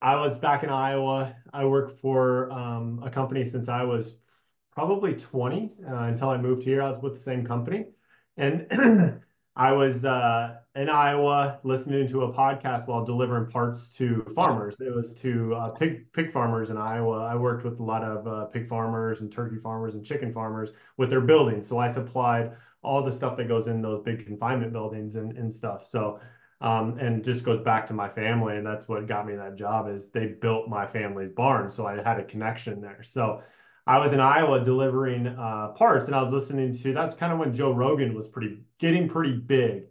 I was back in Iowa. I worked for a company since I was probably 20 until I moved here. I was with the same company. And I was in Iowa listening to a podcast while delivering parts to farmers. It was to pig farmers in Iowa. I worked with a lot of pig farmers and turkey farmers and chicken farmers with their buildings. So I supplied all the stuff that goes in those big confinement buildings and stuff. So, and just goes back to my family. And that's what got me that job, is they built my family's barn. So I had a connection there. So I was in Iowa delivering parts, and I was listening to, that's kind of when Joe Rogan was getting pretty big.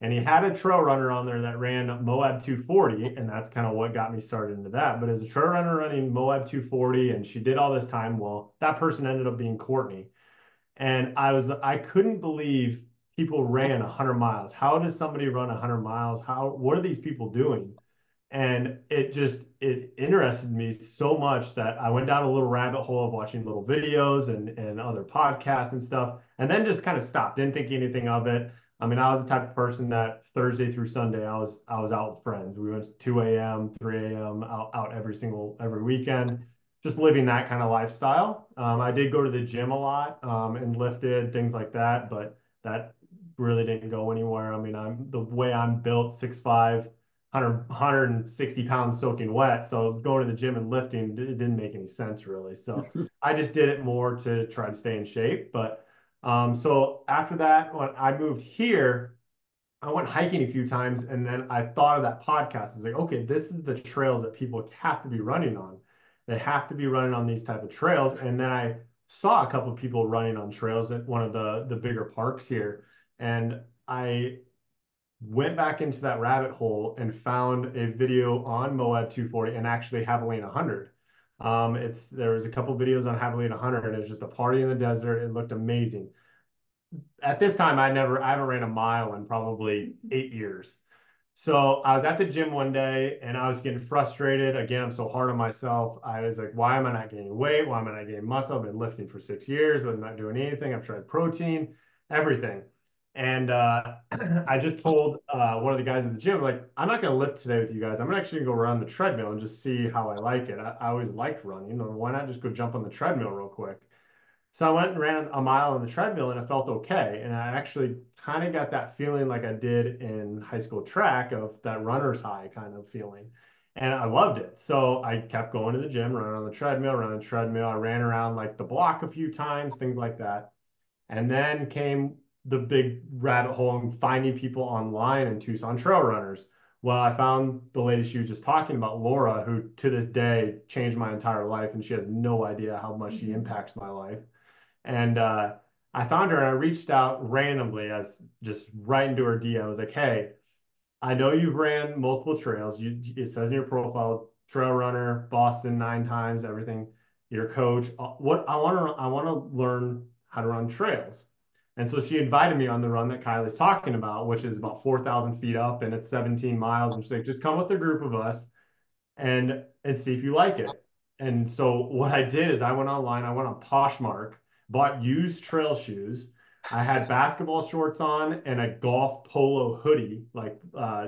And he had a trail runner on there that ran Moab 240. And that's kind of what got me started into that. But as a trail runner running Moab 240, and she did all this time, well, that person ended up being Courtney. And I couldn't believe people ran 100 miles. How does somebody run 100 miles? What are these people doing? And it interested me so much that I went down a little rabbit hole of watching little videos and other podcasts and stuff, and then just kind of stopped, didn't think anything of it. I mean, I was the type of person that Thursday through Sunday, I was out with friends. We went 2 a.m., 3 a.m., out every weekend, just living that kind of lifestyle. I did go to the gym a lot and lifted, things like that, but that really didn't go anywhere. I mean, the way I'm built, 6'5", 160 pounds soaking wet. So going to the gym and lifting, it didn't make any sense really. So I just did it more to try to stay in shape. But so after that, when I moved here, I went hiking a few times. And then I thought of that podcast. It's like, okay, this is the trails that people have to be running on. They have to be running on these type of trails. And then I saw a couple of people running on trails at one of the bigger parks here. And I went back into that rabbit hole and found a video on Moab 240 and actually Javelina 100. There was a couple videos on Javelina 100, and it was just a party in the desert. It looked amazing. At this time, I haven't ran a mile in probably 8 years. So I was at the gym one day and I was getting frustrated. Again, I'm so hard on myself. I was like, why am I not gaining weight? Why am I not gaining muscle? I've been lifting for 6 years, but I'm not doing anything. I've tried protein, everything. And I just told one of the guys at the gym, like, I'm not going to lift today with you guys. I'm actually going to go run the treadmill and just see how I like it. I always liked running. Why not just go jump on the treadmill real quick? So I went and ran a mile on the treadmill, and I felt okay. And I actually kind of got that feeling like I did in high school track, of that runner's high kind of feeling. And I loved it. So I kept going to the gym, running on the treadmill. I ran around like the block a few times, things like that. And then came the big rabbit hole and finding people online and Tucson trail runners. Well, I found the lady she was just talking about, Laura, who to this day changed my entire life, and she has no idea how much she impacts my life. And I found her and I reached out randomly, as just right into her DM. I was like, hey, I know you've ran multiple trails. It says in your profile, trail runner, Boston 9 times, everything. Your coach. I want to learn how to run trails. And so she invited me on the run that Kylie's talking about, which is about 4,000 feet up, and it's 17 miles. And she's like, just come with a group of us and see if you like it. And so what I did is I went online, I went on Poshmark, bought used trail shoes. I had basketball shorts on and a golf polo hoodie, like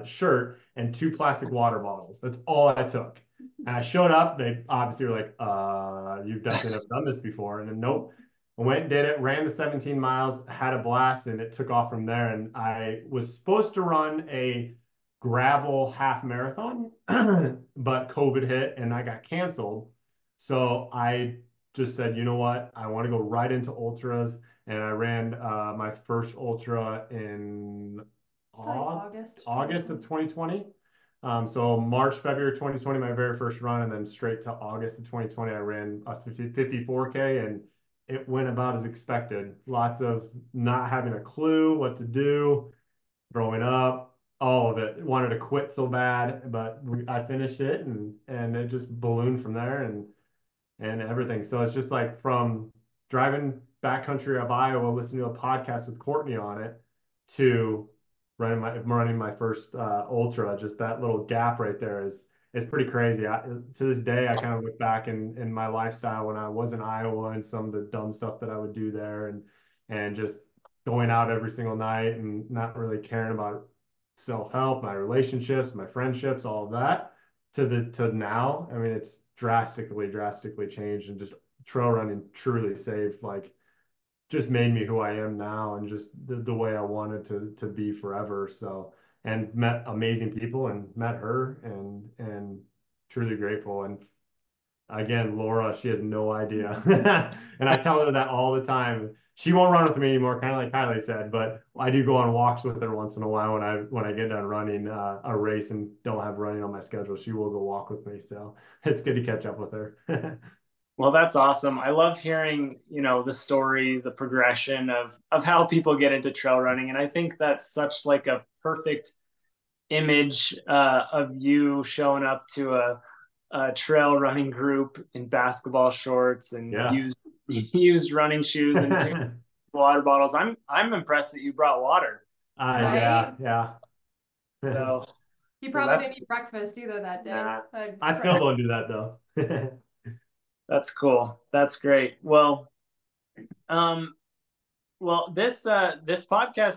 shirt, and 2 plastic water bottles. That's all I took. And I showed up. They obviously were like, you've definitely never done this before. And then nope. I went and did it, ran the 17 miles, had a blast, and it took off from there. And I was supposed to run a gravel half marathon, but COVID hit and I got canceled. So I just said, you know what? I want to go right into ultras. And I ran my first ultra in August of 2020. So March, February 2020, my very first run, and then straight to August of 2020, I ran a 54K, and it went about as expected. Lots of not having a clue what to do, growing up, all of it. Wanted to quit so bad, but I finished it, and it just ballooned from there and everything. So it's just like from driving backcountry of Iowa, listening to a podcast with Courtney on it, to running my first ultra. Just that little gap right there is pretty crazy. To this day, I kind of look back in my lifestyle when I was in Iowa and some of the dumb stuff that I would do there, and just going out every single night and not really caring about self-help, my relationships, my friendships, all of that, to now. I mean, it's drastically changed, and just trail running truly saved, like, just made me who I am now, and just the way I wanted to be forever. So, and met amazing people and met her, and truly grateful. And again, Laura, she has no idea. And I tell her that all the time. She won't run with me anymore, kind of like Kylie said, but I do go on walks with her once in a while. When I get done running a race and don't have running on my schedule, she will go walk with me. So it's good to catch up with her. Well, that's awesome. I love hearing, the story, the progression of how people get into trail running. And I think that's such like a perfect image of you showing up to a trail running group in basketball shorts and used running shoes and 2 water bottles. I'm impressed that you brought water. Yeah. So, you probably didn't eat breakfast either that day. Nah, I still don't do that though. That's cool. That's great. Well, this podcast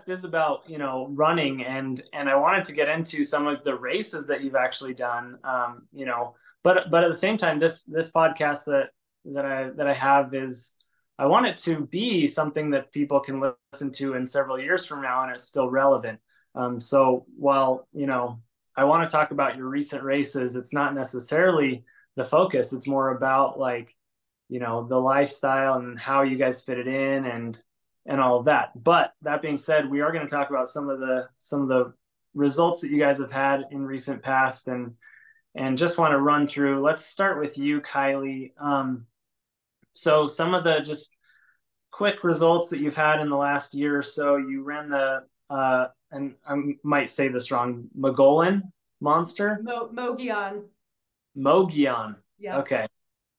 is about, running, and I wanted to get into some of the races that you've actually done, but at the same time, this podcast that I have is, I want it to be something that people can listen to in several years from now, and it's still relevant. So while, I want to talk about your recent races, it's not necessarily the focus. It's more about like, the lifestyle and how you guys fit it in and all of that. But that being said, we are going to talk about some of the results that you guys have had in recent past, and just want to run through. Let's start with you, Kylie. So some of the just quick results that you've had in the last year or so. You ran the and I might say this wrong, Mogollon Monster? Mogollon. Yeah. Okay.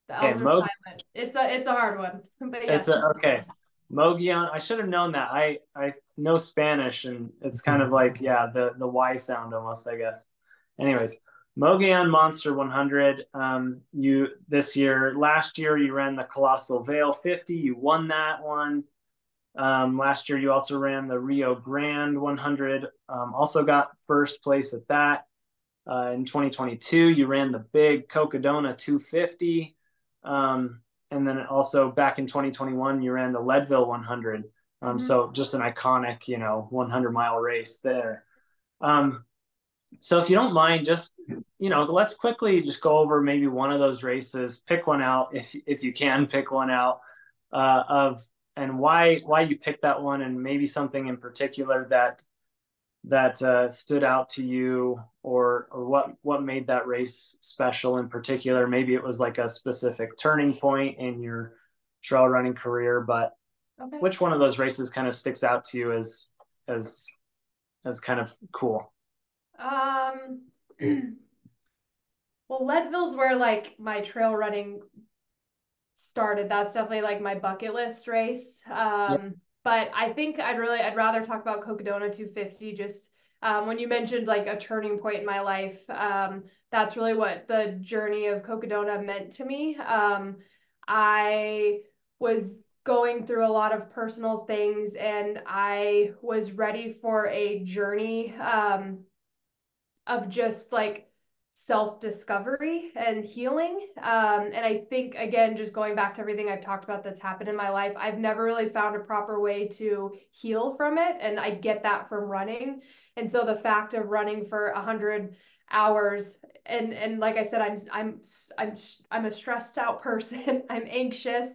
Silent. It's a hard one. But yeah. Mogollon. I should have known that. I know Spanish, and it's kind of like, the Y sound almost, I guess. Anyways, Mogollon Monster 100. Last year you ran the Colossal Vale 50. You won that one. Last year you also ran the Rio Grande 100. Also got first place at that. In 2022, you ran the big Cocodona 250. And then also back in 2021, you ran the Leadville 100. So just an iconic, 100-mile race there. So if you don't mind, just, let's quickly just go over maybe one of those races, pick one out if you can pick one out and why you picked that one, and maybe something in particular that that stood out to you, or what made that race special in particular? Maybe it was like a specific turning point in your trail running career, but okay, which one of those races kind of sticks out to you as kind of cool? Well, Leadville's where like my trail running started. That's definitely like my bucket list race. Yep. But I think I'd rather talk about Cocodona 250. Just when you mentioned like a turning point in my life, that's really what the journey of Cocodona meant to me. I was going through a lot of personal things, and I was ready for a journey of just like self-discovery and healing. And I think, again, just going back to everything I've talked about that's happened in my life, I've never really found a proper way to heal from it. And I get that from running. And so the fact of running for 100 hours, and like I said, I'm a stressed out person. I'm anxious.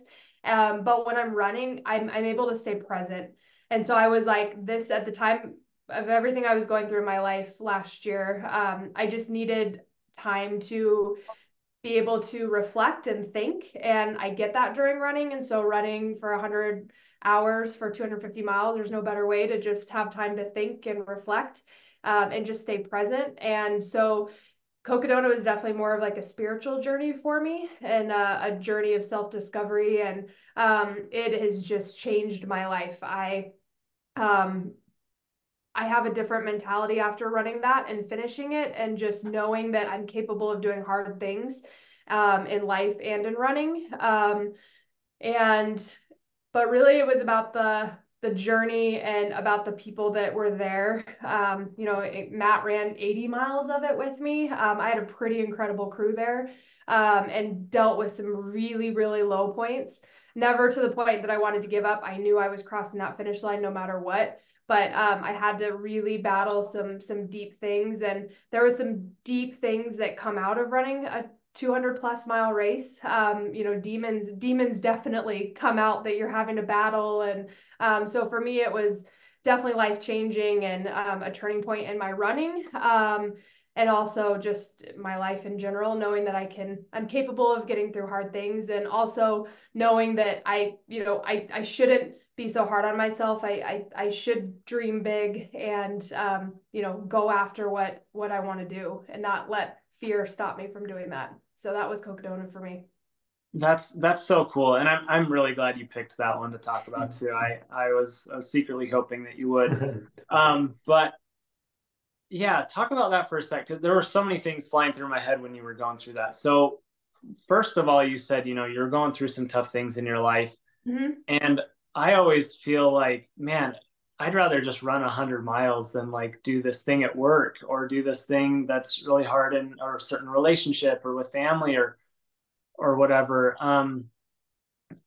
But when I'm running, I'm able to stay present. And so I was like this at the time of everything I was going through in my life last year. I just needed time to be able to reflect and think. And I get that during running. And so running for 100 hours for 250 miles, there's no better way to just have time to think and reflect, and just stay present. And so Cocodona was definitely more of like a spiritual journey for me, and a journey of self-discovery. And it has just changed my life. I have a different mentality after running that and finishing it, and just knowing that I'm capable of doing hard things in life and in running. But really it was about the journey and about the people that were there. Matt ran 80 miles of it with me. I had a pretty incredible crew there, and dealt with some really, really low points, never to the point that I wanted to give up. I knew I was crossing that finish line no matter what. But I had to really battle some deep things. And there was some deep things that come out of running a 200 plus mile race. Demons definitely come out that you're having to battle. And so for me, it was definitely life-changing, and a turning point in my running. And also just my life in general, knowing that I'm capable of getting through hard things, and also knowing that I shouldn't be so hard on myself. I should dream big and, go after what I want to do, and not let fear stop me from doing that. So that was Cocodona for me. That's so cool. And I'm really glad you picked that one to talk about too. I was secretly hoping that you would, but yeah, talk about that for a sec, 'cause there were so many things flying through my head when you were going through that. So first of all, you said, you're going through some tough things in your life, mm-hmm. and I always feel like, man, I'd rather just run 100 miles than like do this thing at work, or do this thing that's really hard in or a certain relationship, or with family, or whatever.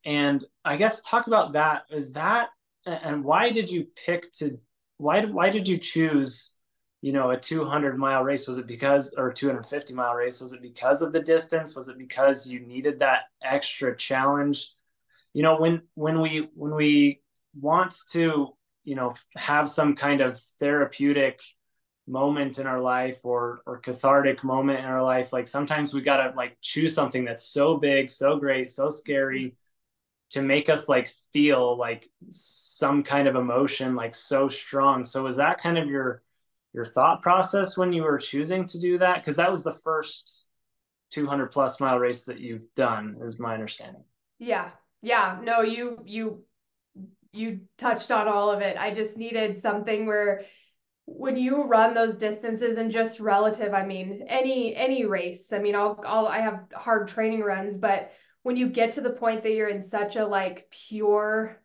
And I guess talk about that. Is that, and why did you pick to, why did you choose, a 200 mile race? Was it because, or 250 mile race? Was it because of the distance? Was it because you needed that extra challenge? When we want to, have some kind of therapeutic moment in our life, or cathartic moment in our life, like sometimes we got to like choose something that's so big, so great, so scary, to make us like feel like some kind of emotion, like so strong. So is that kind of your thought process when you were choosing to do that? 'Cause that was the first 200 plus mile race that you've done, is my understanding. Yeah. Yeah, no, you touched on all of it. I just needed something where when you run those distances, and just relative, I mean, any race, I mean, I have hard training runs, but when you get to the point that you're in such a like pure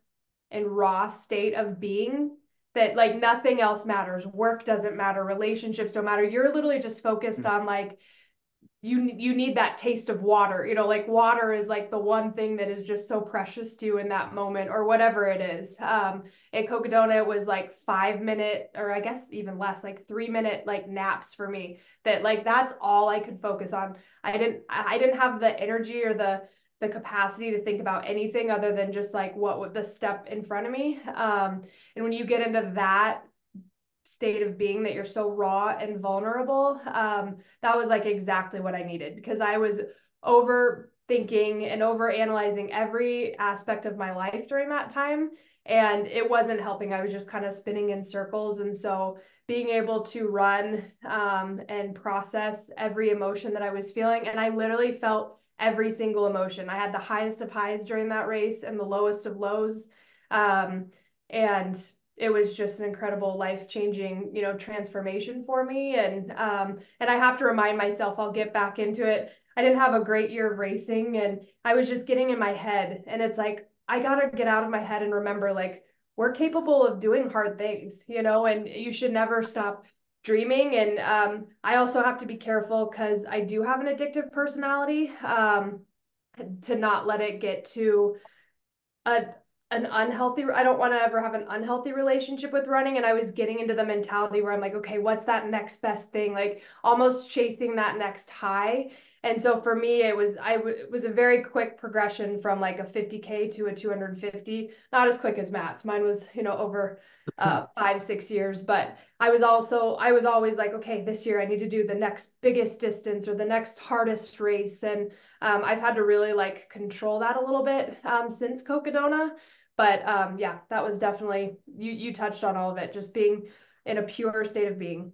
and raw state of being, that like nothing else matters. Work doesn't matter. Relationships don't matter. You're literally just focused mm-hmm. on like, you need that taste of water, like water is like the one thing that is just so precious to you in that moment, or whatever it is. At Cocodona, it was like 5 minute, or I guess even less, like 3 minute, like naps for me, that like, that's all I could focus on. I didn't have the energy or the capacity to think about anything other than just like, what would the step in front of me. And when you get into that state of being that you're so raw and vulnerable. That was like exactly what I needed, because I was overthinking and overanalyzing every aspect of my life during that time. And it wasn't helping. I was just kind of spinning in circles. And so being able to run and process every emotion that I was feeling. And I literally felt every single emotion. I had the highest of highs during that race and the lowest of lows. And it was just an incredible life-changing, you know, transformation for me. And I have to remind myself, I'll get back into it. I didn't have a great year of racing, and I was just getting in my head. And it's like, I got to get out of my head and remember, like, we're capable of doing hard things, you know, and you should never stop dreaming. And I also have to be careful, because I do have an addictive personality, to not let it get to an unhealthy. I don't want to ever have an unhealthy relationship with running. And I was getting into the mentality where I'm like, okay, what's that next best thing? Like almost chasing that next high. And so for me, it was a very quick progression from like a 50K to a 250, not as quick as Matt's. Mine was, you know, over 5-6 years, but I was always like, okay, this year I need to do the next biggest distance or the next hardest race. And I've had to really like control that a little bit since Cocodona. But yeah, that was definitely, you touched on all of it, just being in a pure state of being.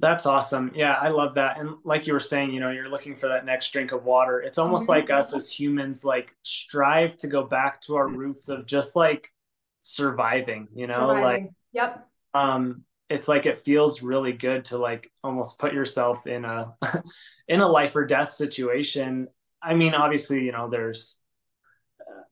That's awesome. Yeah, I love that. And like you were saying, you know, you're looking for that next drink of water. It's almost like us as humans, like strive to go back to our roots of just like surviving, you know, like, yep. It's like, it feels really good to like almost put yourself in a, in a life or death situation. I mean, obviously, you know, there's,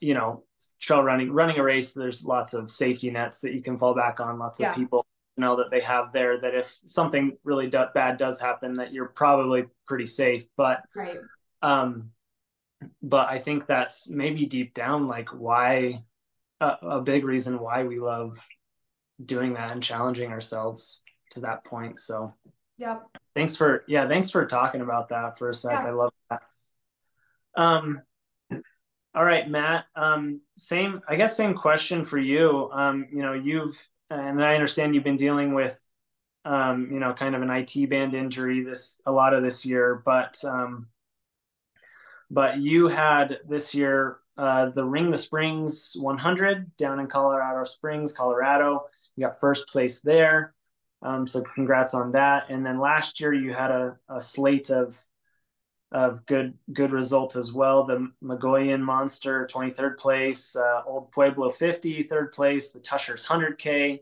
you know, trail running a race, there's lots of safety nets that you can fall back on, lots of people know that they have there, that if something really bad does happen, that you're probably pretty safe. But right. But I think that's maybe deep down like why a big reason why we love doing that and challenging ourselves to that point. So yeah, thanks for talking about that for a sec. Yeah. I love that. All right, Matt, same question for you. You know, and I understand you've been dealing with, you know, kind of an IT band injury a lot of this year, but you had this year the Ring the Springs 100 down in Colorado Springs, Colorado. You got first place there, so congrats on that. And then last year you had a slate of good results as well. The Mogollon Monster, 23rd place, Old Pueblo 50, 3rd place, the Tushars 100K,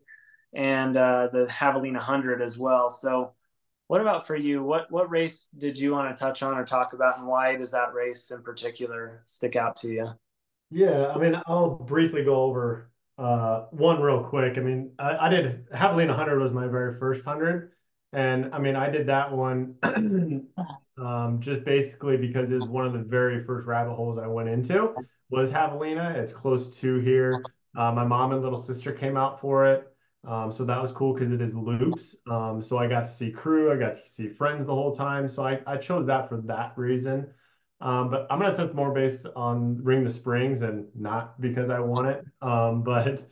and the Javelina 100 as well. So what about for you? What race did you want to touch on or talk about, and why does that race in particular stick out to you? Yeah, I mean, I'll briefly go over one real quick. I mean, I did, Javelina 100 was my very first 100. And I mean, I did that one just basically because it was one of the very first rabbit holes I went into was Javelina. It's close to here. My mom and little sister came out for it. So that was cool because it is loops. So I got to see crew. I got to see friends the whole time. So I chose that for that reason. But I'm going to touch more based on Ring the Springs, and not because I won it, but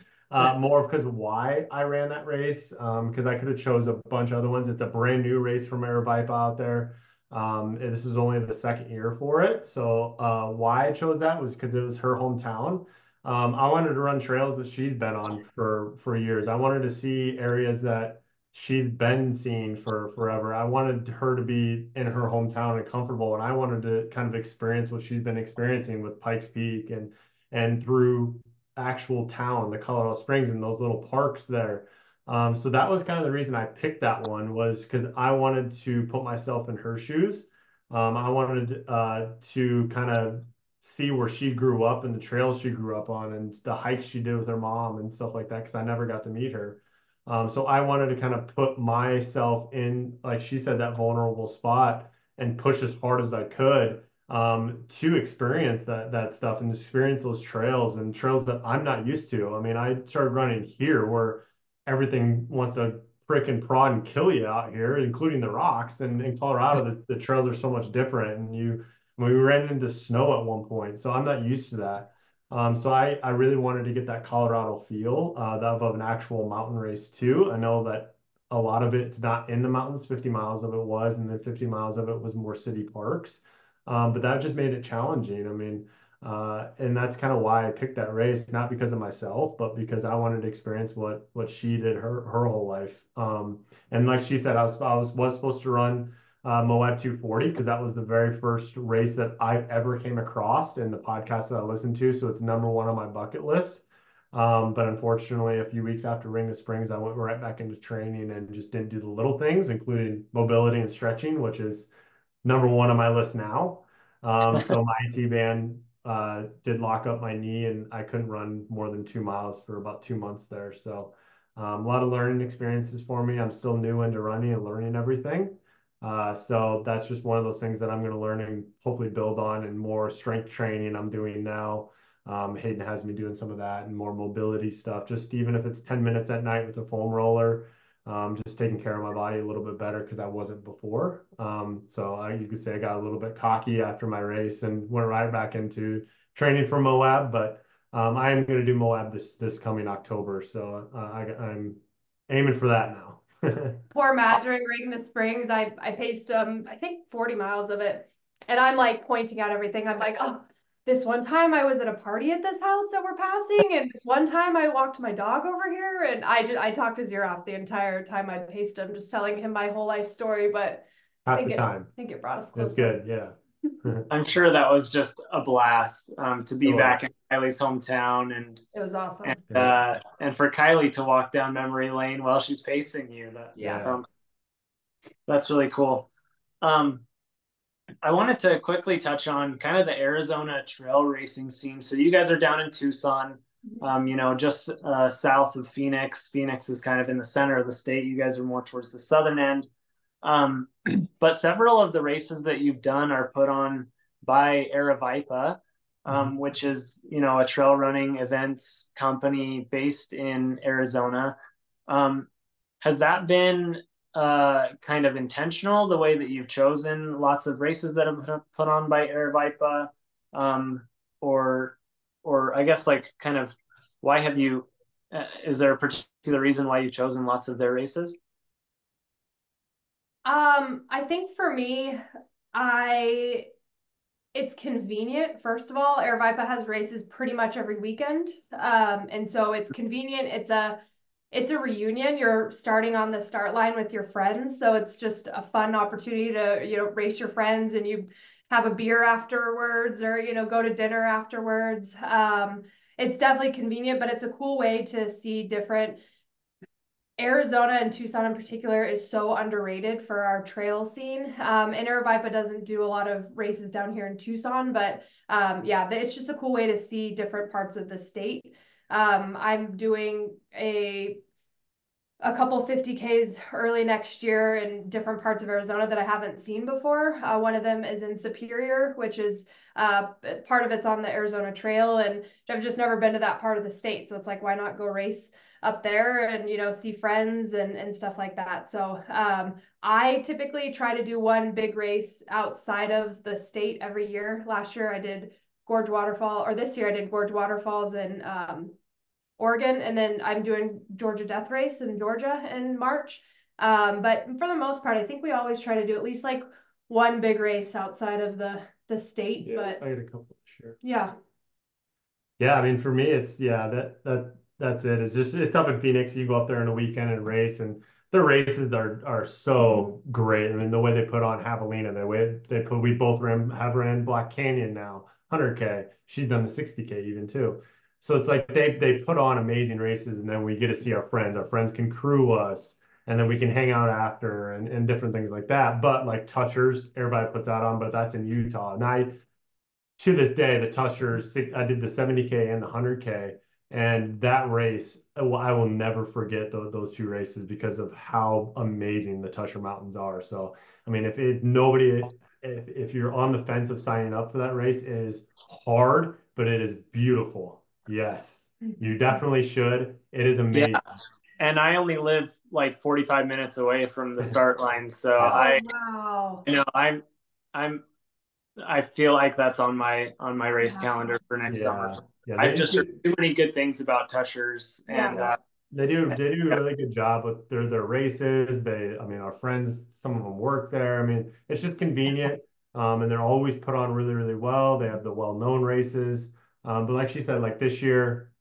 more because why I ran that race, because I could have chose a bunch of other ones. It's a brand new race from Aravaipa out there. And this is only the second year for it. So why I chose that was because it was her hometown. I wanted to run trails that she's been on for years. I wanted to see areas that she's been seeing for forever. I wanted her to be in her hometown and comfortable. And I wanted to kind of experience what she's been experiencing with Pikes Peak and through actual town, the Colorado Springs, and those little parks there. So that was kind of the reason I picked that one, was because I wanted to put myself in her shoes. I wanted to kind of see where she grew up and the trails she grew up on and the hikes she did with her mom and stuff like that, because I never got to meet her. So I wanted to kind of put myself in, like she said, that vulnerable spot and push as hard as I could to experience that stuff and experience those trails and trails that I'm not used to. I mean, I started running here where everything wants to prick and prod and kill you out here, including the rocks. And in Colorado, the trails are so much different. And we ran into snow at one point, so I'm not used to that. So I really wanted to get that Colorado feel of an actual mountain race too. I know that a lot of it's not in the mountains. 50 miles of it was, and then 50 miles of it was more city parks. But that just made it challenging. I mean, and that's kind of why I picked that race, not because of myself, but because I wanted to experience what she did her whole life. And like she said, I was supposed to run Moab 240 because that was the very first race that I ever came across in the podcast that I listened to. So it's number one on my bucket list. But unfortunately, a few weeks after Ring the Springs, I went right back into training and just didn't do the little things, including mobility and stretching, which is number one on my list now. So my IT band did lock up my knee, and I couldn't run more than 2 miles for about 2 months there. So a lot of learning experiences for me. I'm still new into running and learning everything. So that's just one of those things that I'm going to learn and hopefully build on, and more strength training I'm doing now. Hayden has me doing some of that, and more mobility stuff, just even if it's 10 minutes at night with a foam roller, just taking care of my body a little bit better because I wasn't before. So you could say I got a little bit cocky after my race and went right back into training for Moab, but I am going to do Moab this coming October. So I'm aiming for that now. Poor Matt during Ring the Springs, I paced, I think 40 miles of it. And I'm like pointing out everything. I'm like, oh, this one time I was at a party at this house that we're passing, and this one time I walked my dog over here, and I talked his ear off the entire time I paced him, just telling him my whole life story. But I think it brought us closer. That's good, yeah. I'm sure that was just a blast to be back in Kylie's hometown, and it was awesome. And for Kylie to walk down memory lane while she's pacing you, that's really cool. I wanted to quickly touch on kind of the Arizona trail racing scene. So you guys are down in Tucson, just south of Phoenix. Phoenix is kind of in the center of the state. You guys are more towards the southern end. But several of the races that you've done are put on by Aravaipa, which is, a trail running events company based in Arizona. Has that been kind of intentional, the way that you've chosen lots of races that have been put on by Aravaipa, or I guess why have you, is there a particular reason why you've chosen lots of their races? I think for me, it's convenient. First of all, Aravaipa has races pretty much every weekend. And so it's convenient. It's a reunion. You're starting on the start line with your friends. So it's just a fun opportunity to, race your friends, and you have a beer afterwards, or, go to dinner afterwards. It's definitely convenient, but it's a cool way to see different. Arizona, and Tucson in particular, is so underrated for our trail scene. And Aravaipa doesn't do a lot of races down here in Tucson, but it's just a cool way to see different parts of the state. I'm doing a couple 50Ks early next year in different parts of Arizona that I haven't seen before. One of them is in Superior, which is part of it's on the Arizona Trail, and I've just never been to that part of the state. So it's like, why not go race up there and, see friends and stuff like that. So I typically try to do one big race outside of the state every year. Last year I did Gorge Waterfall, or this year I did Gorge Waterfalls in Oregon, and then I'm doing Georgia Death Race in Georgia in March. But for the most part, I think we always try to do at least one big race outside of the state. Yeah, but I had a couple this year. Yeah. Yeah, I mean, for me, it's that's it. It's up in Phoenix. You go up there in a weekend and race, and the races are so great. I mean, the way they put on Javelina, the way they put, we both ran Black Canyon now, 100K. She's done the 60K even too. So it's like they put on amazing races, and then we get to see our friends. Our friends can crew us, and then we can hang out after and different things like that. But Tushars, everybody puts that on, but that's in Utah. And to this day, the Tushars, I did the 70K and the 100K. And that race, I will never forget those two races because of how amazing the Tusher Mountains are. So, I mean, if you're on the fence of signing up for that race, it is hard, but it is beautiful. Yes, you definitely should. It is amazing. Yeah. And I only live 45 minutes away from the start line. So wow. I'm I feel like that's on my race calendar for next summer. Yeah, I've just heard too many good things about Tushars, and they do a really good job with their races. Our friends, some of them work there. It's just convenient, and they're always put on really, really well. They have the well-known races, but like she said, like this year,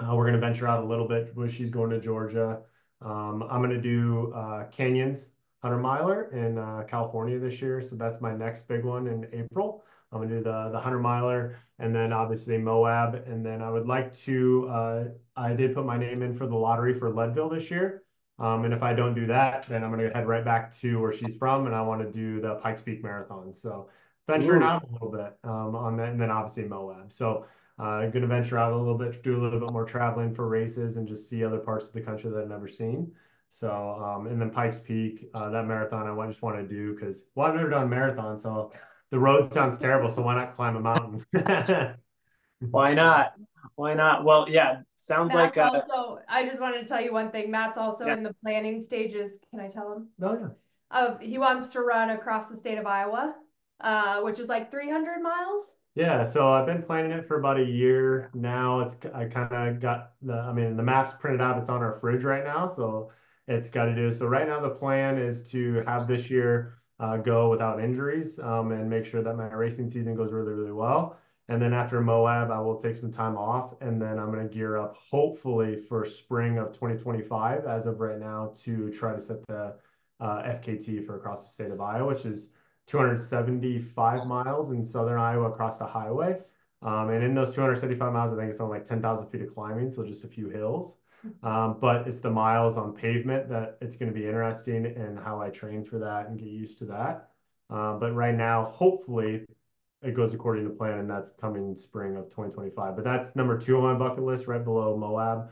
we're going to venture out a little bit. When she's going to Georgia, I'm going to do Canyons 100-miler in California this year, so that's my next big one in April. I'm going to do the 100-miler, and then obviously Moab. And then I would like to, I did put my name in for the lottery for Leadville this year. And if I don't do that, then I'm going to head right back to where she's from, and I want to do the Pikes Peak Marathon. So venturing out a little bit on that, and then obviously Moab. So I'm going to venture out a little bit, do a little bit more traveling for races and just see other parts of the country that I've never seen. So, and then Pikes Peak, that marathon I just want to do because, well, I've never done marathon, so the road sounds terrible, so why not climb a mountain? Why not? Well, yeah, sounds Matt's like... also, I just wanted to tell you one thing. Matt's also in the planning stages. Can I tell him? Oh, yeah. He wants to run across the state of Iowa, which is like 300 miles. Yeah, so I've been planning it for about a year now. I kind of got the map's printed out. It's on our fridge right now, so it's got to do. So right now the plan is to have this year... go without injuries and make sure that my racing season goes really, really well. And then after Moab, I will take some time off, and then I'm going to gear up hopefully for spring of 2025 as of right now to try to set the FKT for across the state of Iowa, which is 275 miles in southern Iowa across the highway. And in those 275 miles, I think it's only like 10,000 feet of climbing, so just a few hills. But it's the miles on pavement that it's going to be interesting, and how I train for that and get used to that. But right now, hopefully it goes according to plan, and that's coming spring of 2025. But that's number 2 on my bucket list, right below Moab.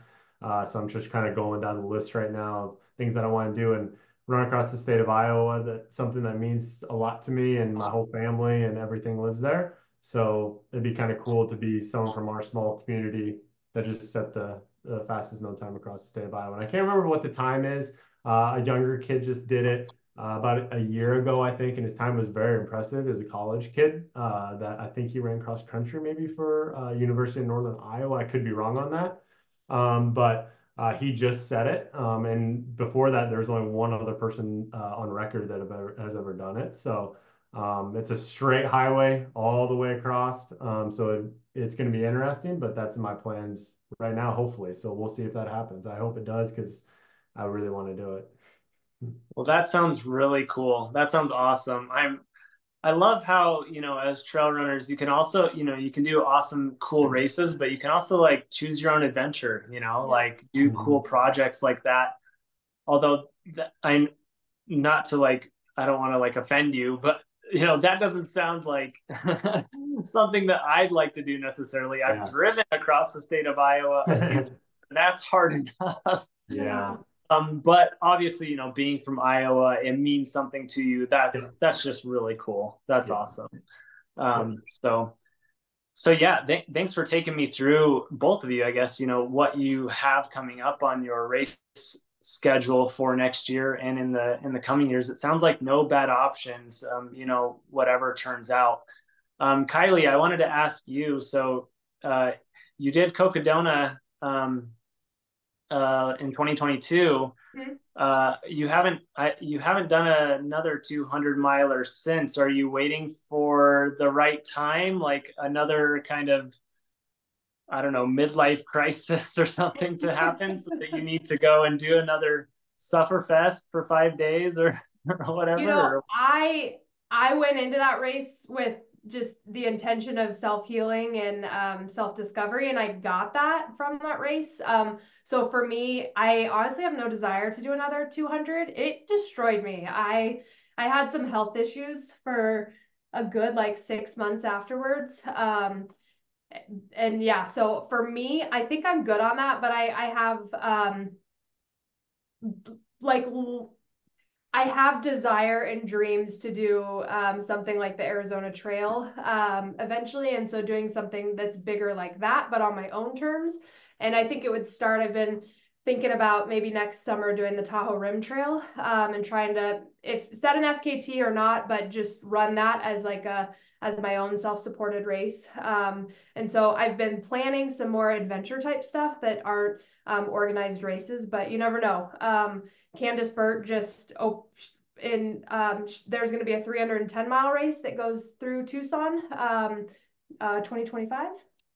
So I'm just kind of going down the list right now of things that I want to do, and run across the state of Iowa. That's something that means a lot to me, and my whole family and everything lives there. So it'd be kind of cool to be someone from our small community that just set the fastest known time across the state of Iowa. And I can't remember what the time is. A younger kid just did it about a year ago, I think, and his time was very impressive as a college kid that I think he ran cross country maybe for University of Northern Iowa. I could be wrong on that. But he just said it. And before that, there was only one other person on record that has ever done it. So it's a straight highway all the way across. So it's going to be interesting, but that's my plans right now, hopefully. So we'll see if that happens. I hope it does, because I really want to do it. Well, that sounds really cool. That sounds awesome. I love how, as trail runners, you can also, you can do awesome, cool races, but you can also like choose your own adventure, like do cool projects like that. Although I'm not to like, I don't want to like offend you, but that doesn't sound like something that I'd like to do necessarily. I've driven across the state of Iowa. That's hard enough. Yeah. But obviously, being from Iowa, it means something to you. That's just really cool. That's awesome. So yeah, thanks for taking me through, both of you, I guess, what you have coming up on your race schedule for next year and in the coming years. It sounds like no bad options, whatever turns out. Kylie, I wanted to ask you, so you did Cocodona in 2022. You haven't done another 200 miler since. Are you waiting for the right time, like another kind of, I don't know, midlife crisis or something to happen so that you need to go and do another Sufferfest for 5 days or whatever? I went into that race with just the intention of self-healing and self-discovery, and I got that from that race. So for me, I honestly have no desire to do another 200. It destroyed me. I had some health issues for a good 6 months afterwards. And yeah, so for me, I think I'm good on that, but I have desire and dreams to do something like the Arizona Trail eventually. And so doing something that's bigger like that, but on my own terms. And I think it would start, I've been thinking about maybe next summer doing the Tahoe Rim Trail and trying to, if set an FKT or not, but just run that as like a as my own self-supported race. And so I've been planning some more adventure type stuff that aren't organized races, but you never know. Candace Burt just there's going to be a 310 mile race that goes through Tucson, 2025,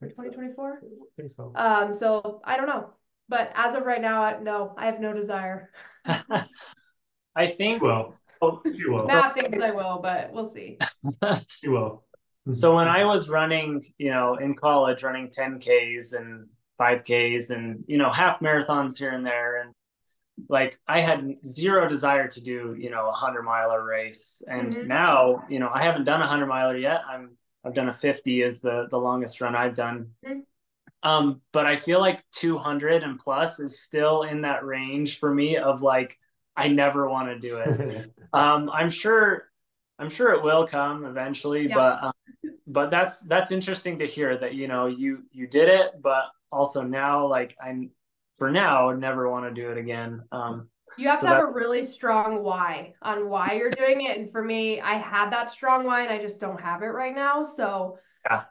2024. I think so. So I don't know, but as of right now, I have no desire. I think she will. Matt thinks I will, but we'll see. She will. So when I was running, in college, running 10Ks and 5Ks and, half marathons here and there. And I had zero desire to do, 100-miler race. And now, I haven't done 100-miler yet. I've done a 50 is the longest run I've done. But I feel like 200 and plus is still in that range for me of I never want to do it. I'm sure it will come eventually, yeah. But that's interesting to hear that, you did it, but also now, for now, never want to do it again. You have to have a really strong why on why you're doing it. And for me, I had that strong why and I just don't have it right now. So, yeah.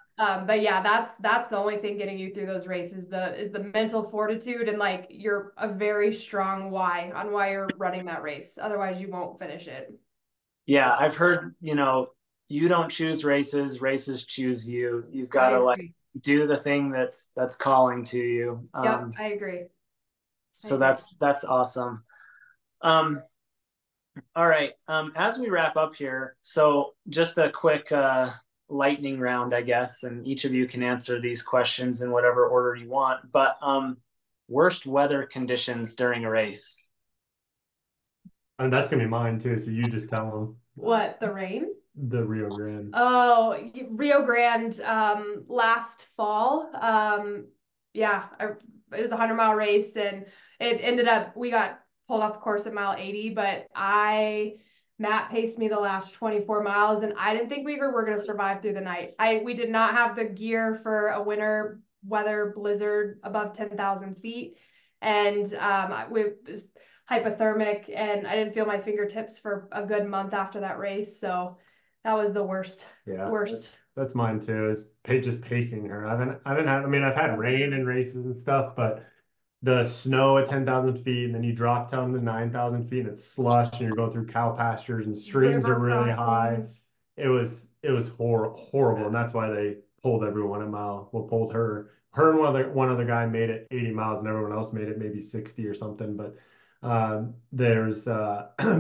But yeah, that's the only thing getting you through those races, is the mental fortitude and you're a very strong why on why you're running that race. Otherwise you won't finish it. Yeah. I've heard, you don't choose races, races choose you. You've got to do the thing that's calling to you. Yep, I agree. So that's awesome. All right. As we wrap up here, so just a quick, lightning round, I guess, and each of you can answer these questions in whatever order you want, but worst weather conditions during a race. And that's gonna be mine too, so you just tell them. What, the rain? The Rio Grande. Oh, Rio Grande last fall. It was a 100-mile race and it ended up, we got pulled off course at mile 80, but Matt paced me the last 24 miles and I didn't think we were going to survive through the night. We did not have the gear for a winter weather blizzard above 10,000 feet. And it was hypothermic and I didn't feel my fingertips for a good month after that race. So that was the worst. Yeah, worst. That's mine too, is just pacing her. I've had rain in races and stuff, but the snow at 10,000 feet, and then you drop down to 9,000 feet, and it's slush, and you're going through cow pastures, and streams are really high. It was horrible, and that's why they pulled everyone a mile. Well, pulled her. Her and one other guy made it 80 miles, and everyone else made it maybe 60 or something. But there's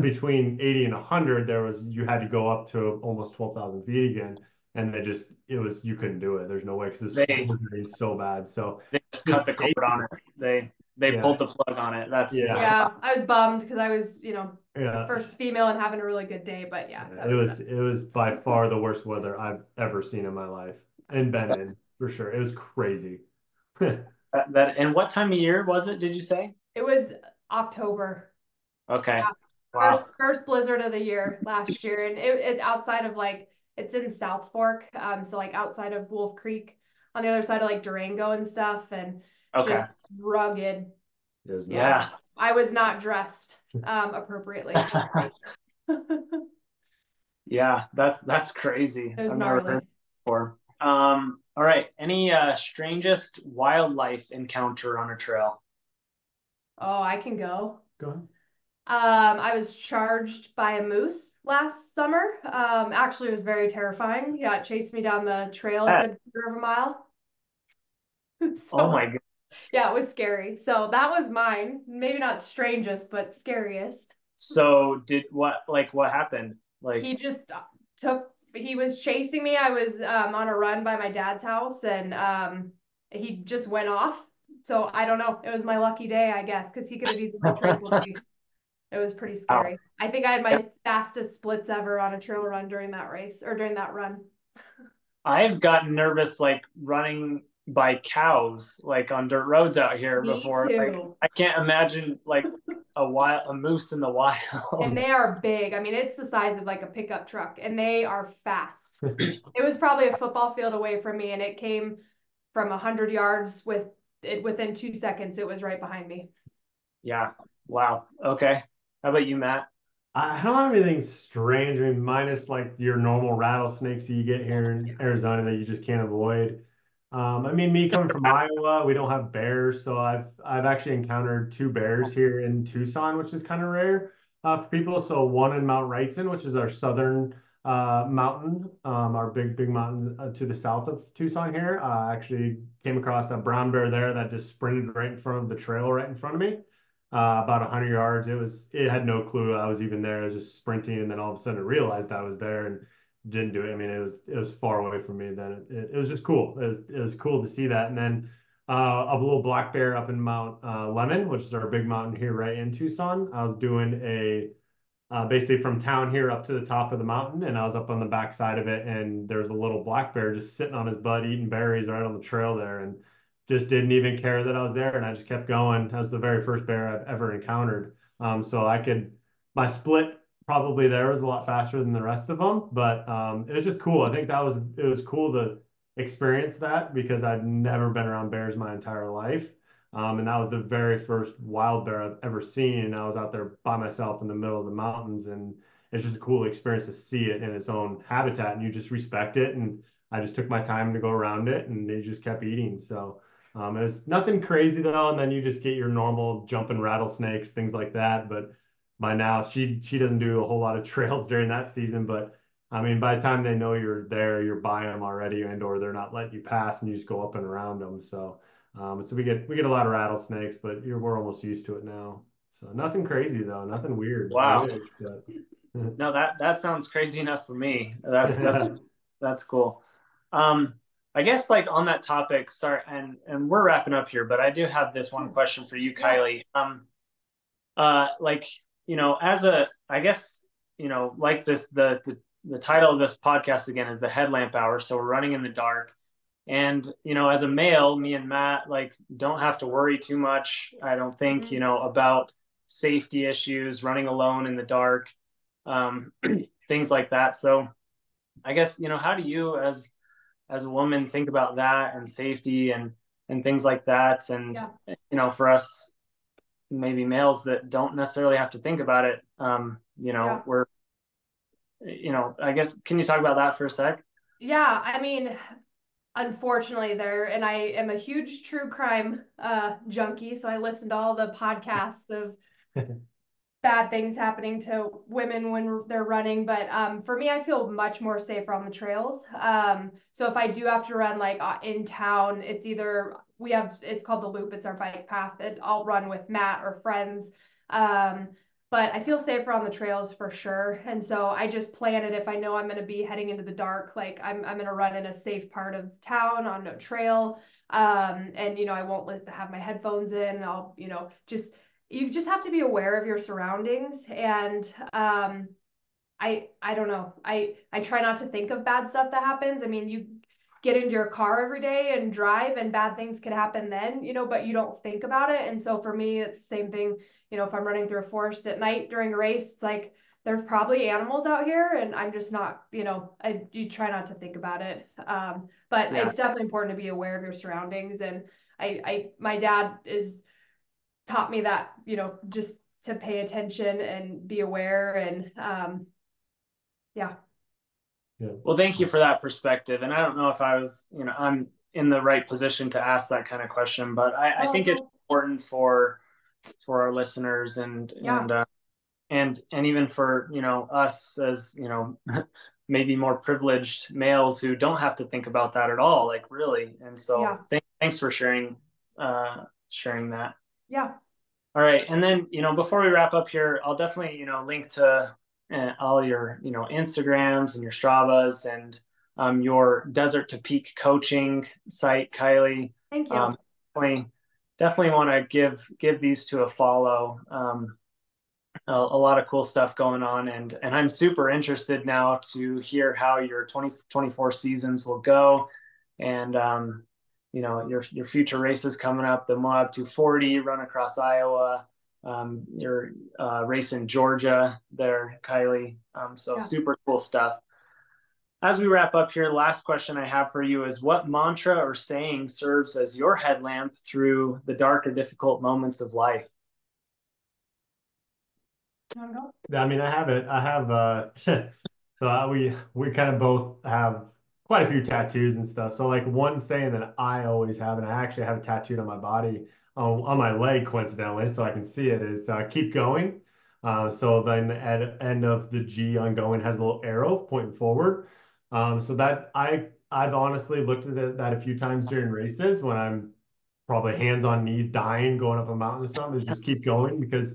between 80 and 100, you had to go up to almost 12,000 feet again. And you couldn't do it. There's no way, because it's so bad. So they just cut the cord on it. They pulled the plug on it. That's yeah. I was bummed because I was the first female and having a really good day. But it was by far the worst weather I've ever seen in my life and been in, for sure. It was crazy. And what time of year was it? Did you say it was October? Okay. Yeah. Wow. First blizzard of the year last year, and it outside of it's in South Fork, so outside of Wolf Creek, on the other side of Durango and stuff, and just rugged. Yeah, I was not dressed appropriately. Yeah, that's crazy. I've never heard it before. All right, any strangest wildlife encounter on a trail? Oh, I can go. Go ahead. I was charged by a moose last summer. Actually, it was very terrifying. Yeah, it chased me down the trail a good quarter of a mile. Oh my goodness. Yeah, it was scary. So that was mine. Maybe not strangest, but scariest. So what happened? He just he was chasing me. I was on a run by my dad's house and he just went off. So I don't know. It was my lucky day, I guess, because he could have easily trampled me. It was pretty scary. Wow. I think I had my fastest splits ever on a trail run during that run. I've gotten nervous, running by cows, on dirt roads out here before. I can't imagine, a moose in the wild. And they are big. It's the size of, a pickup truck, and they are fast. It was probably a football field away from me, and it came from 100 yards within 2 seconds. It was right behind me. Yeah. Wow. Okay. How about you, Matt? I don't have anything strange. I mean, minus like your normal rattlesnakes that you get here in Arizona that you just can't avoid. I mean, me coming from Iowa, we don't have bears, so I've actually encountered two bears here in Tucson, which is kind of rare for people. So one in Mount Wrightson, which is our southern mountain, our big mountain to the south of Tucson here. Actually came across a brown bear there that just sprinted right in front of the trail, right in front of me. About 100 yards. It had no clue I was even there. I was just sprinting, and then all of a sudden it realized I was there and didn't do it. I mean, it was far away from me. Then it was just cool. It was cool to see that. And then a little black bear up in Mount Lemon, which is our big mountain here right in Tucson. I was doing basically from town here up to the top of the mountain, and I was up on the backside of it, and there's a little black bear just sitting on his butt eating berries right on the trail there, and just didn't even care that I was there, and I just kept going. That was the very first bear I've ever encountered. So my split probably there was a lot faster than the rest of them, but it was just cool. I think it was cool to experience that because I'd never been around bears my entire life. And that was the very first wild bear I've ever seen. And I was out there by myself in the middle of the mountains, and it's just a cool experience to see it in its own habitat, and you just respect it. And I just took my time to go around it, and they just kept eating. So it was nothing crazy though, and then you just get your normal jumping rattlesnakes, things like that. But by now, she doesn't do a whole lot of trails during that season. But I mean, by the time they know you're there, you're by them already, and/or they're not letting you pass, and you just go up and around them. So, so we get a lot of rattlesnakes, but we're almost used to it now. So nothing crazy though, nothing weird. Wow. No, that sounds crazy enough for me. That's cool. I guess like on that topic, sorry, and we're wrapping up here, but I do have this one question for you, Kylie. Like, you know, as a, I guess, you know, like this, the title of this podcast again is the Headlamp Hour. So we're running in the dark, and, you know, as a male, me and Matt, like, don't have to worry too much, I don't think, you know, about safety issues, running alone in the dark, things like that. So I guess, you know, how do you as a woman think about that and safety and things like that? And, you know, for us, maybe males that don't necessarily have to think about it, you know, we're, you know, I guess, can you talk about that for a sec? Yeah. I mean, unfortunately and I am a huge true crime junkie. So I listen to all the podcasts of bad things happening to women when they're running. But for me, I feel much more safer on the trails. So if I do have to run like in town, it's either it's called the Loop. It's our bike path, and I'll run with Matt or friends. But I feel safer on the trails for sure. And so I just plan it. If I know I'm going to be heading into the dark, like I'm going to run in a safe part of town on no trail. And, you know, I won't have my headphones in. I'll, you know, you just have to be aware of your surroundings. And I don't know. I try not to think of bad stuff that happens. I mean, you get into your car every day and drive, and bad things could happen then, you know, but you don't think about it. And so for me, it's the same thing. You know, if I'm running through a forest at night during a race, it's like there's probably animals out here, and I'm just not, you know, you try not to think about it. But it's definitely important to be aware of your surroundings. And my dad taught me that, you know, just to pay attention and be aware. And well, thank you for that perspective. And I don't know if I was, you know, I'm in the right position to ask that kind of question, but I think it's important for our listeners and even for, you know, us as, you know, maybe more privileged males who don't have to think about that at all, like really. And so thanks for sharing that. Yeah. All right. And then, you know, before we wrap up here, I'll definitely, you know, link to all your, you know, Instagrams and your Stravas and your Desert to Peak Coaching site, Kylie. Thank you. Definitely want to give these two a follow. A lot of cool stuff going on. And I'm super interested now to hear how your 2024 seasons will go. And, you know, your future races coming up, the Moab 240, run across Iowa, your race in Georgia there, Kylie. Super cool stuff. As we wrap up here, last question I have for you is, what mantra or saying serves as your headlamp through the dark or difficult moments of life? I mean, I have it. I have, so we kind of both have quite a few tattoos and stuff. So like one saying that I always have, and I actually have it tattooed on my body, on my leg, coincidentally, so I can see it, is keep going. So then at end of the G on going has a little arrow pointing forward. So that I've honestly looked at that a few times during races when I'm probably hands on knees dying, going up a mountain or something, is just keep going, because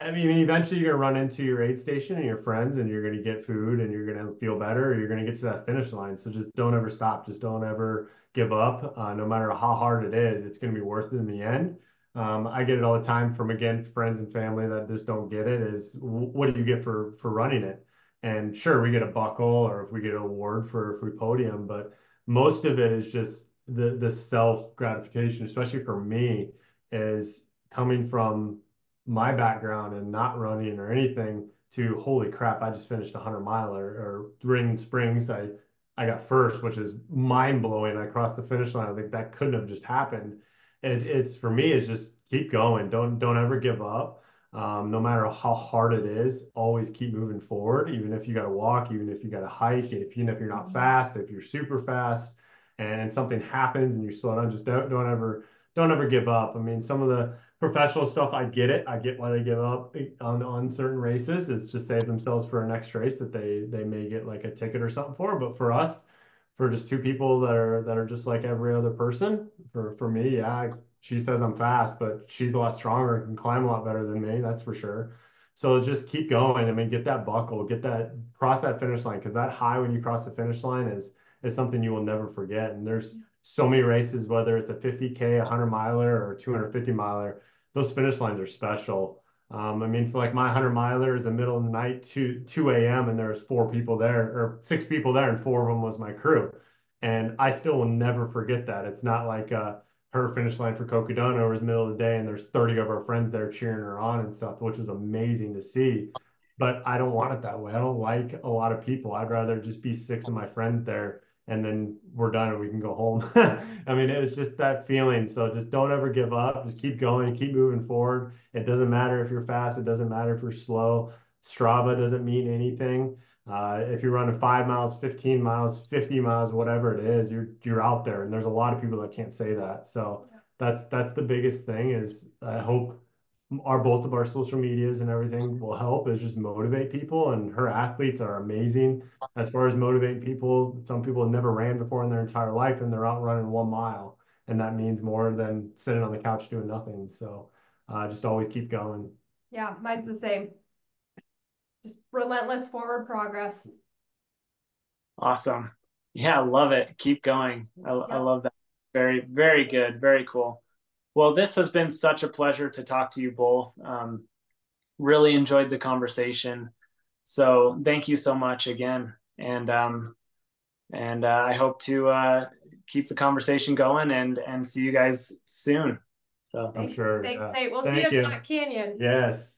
I mean, eventually you're going to run into your aid station and your friends, and you're going to get food, and you're going to feel better, or you're going to get to that finish line. So just don't ever stop. Just don't ever give up. No matter how hard it is, it's going to be worth it in the end. I get it all the time from, again, friends and family that just don't get it, is what do you get for running it? And sure, we get a buckle, or if we get an award for free podium, but most of it is just the self-gratification, especially for me, is coming from my background and not running or anything to, holy crap, I just finished a 100-miler, or Ring Springs, I got first, which is mind-blowing. I crossed the finish line. I was like, that couldn't have just happened. It's for me, is just keep going. Don't ever give up. No matter how hard it is, always keep moving forward. Even if you got to walk, even if you got to hike, even if you're not fast, if you're super fast and something happens and you slow down, just don't ever give up. I mean, some of the professional stuff, I get it. I get why they give up on certain races. It's to save themselves for a next race that they may get like a ticket or something for. But for us, for just two people that are just like every other person, for me, yeah, she says I'm fast, but she's a lot stronger and can climb a lot better than me, that's for sure. So just keep going. I mean, get that buckle, cross that finish line, because that high when you cross the finish line is something you will never forget. And there's so many races, whether it's a 50K, 100-miler, or 250-miler, those finish lines are special. I mean, for like my 100-miler is the middle of the night, 2 a.m., and there's 6 people there, and 4 of them was my crew. And I still will never forget that. It's not like her finish line for Cocodona was middle of the day, and there's 30 of our friends there cheering her on and stuff, which was amazing to see. But I don't want it that way. I don't like a lot of people. I'd rather just be 6 of my friends there, and then we're done and we can go home. I mean, it was just that feeling. So just don't ever give up. Just keep going, keep moving forward. It doesn't matter if you're fast. It doesn't matter if you're slow. Strava doesn't mean anything. If you're running 5 miles, 15 miles, 50 miles, whatever it is, you're out there. And there's a lot of people that can't say that. So that's the biggest thing, is I hope both of our social medias and everything will help, is just motivate people. And her athletes are amazing as far as motivating people. Some people have never ran before in their entire life, and they're out running 1 mile, and that means more than sitting on the couch doing nothing. So just always keep going. Yeah, mine's the same, just relentless forward progress. Awesome. Yeah, I love it. Keep going. I love that. Very, very good, very cool. Well, this has been such a pleasure to talk to you both. Really enjoyed the conversation. So thank you so much again. And I hope to keep the conversation going and see you guys soon. So I'm sure. Thanks, Nate. We'll see you at Black Canyon. Yes.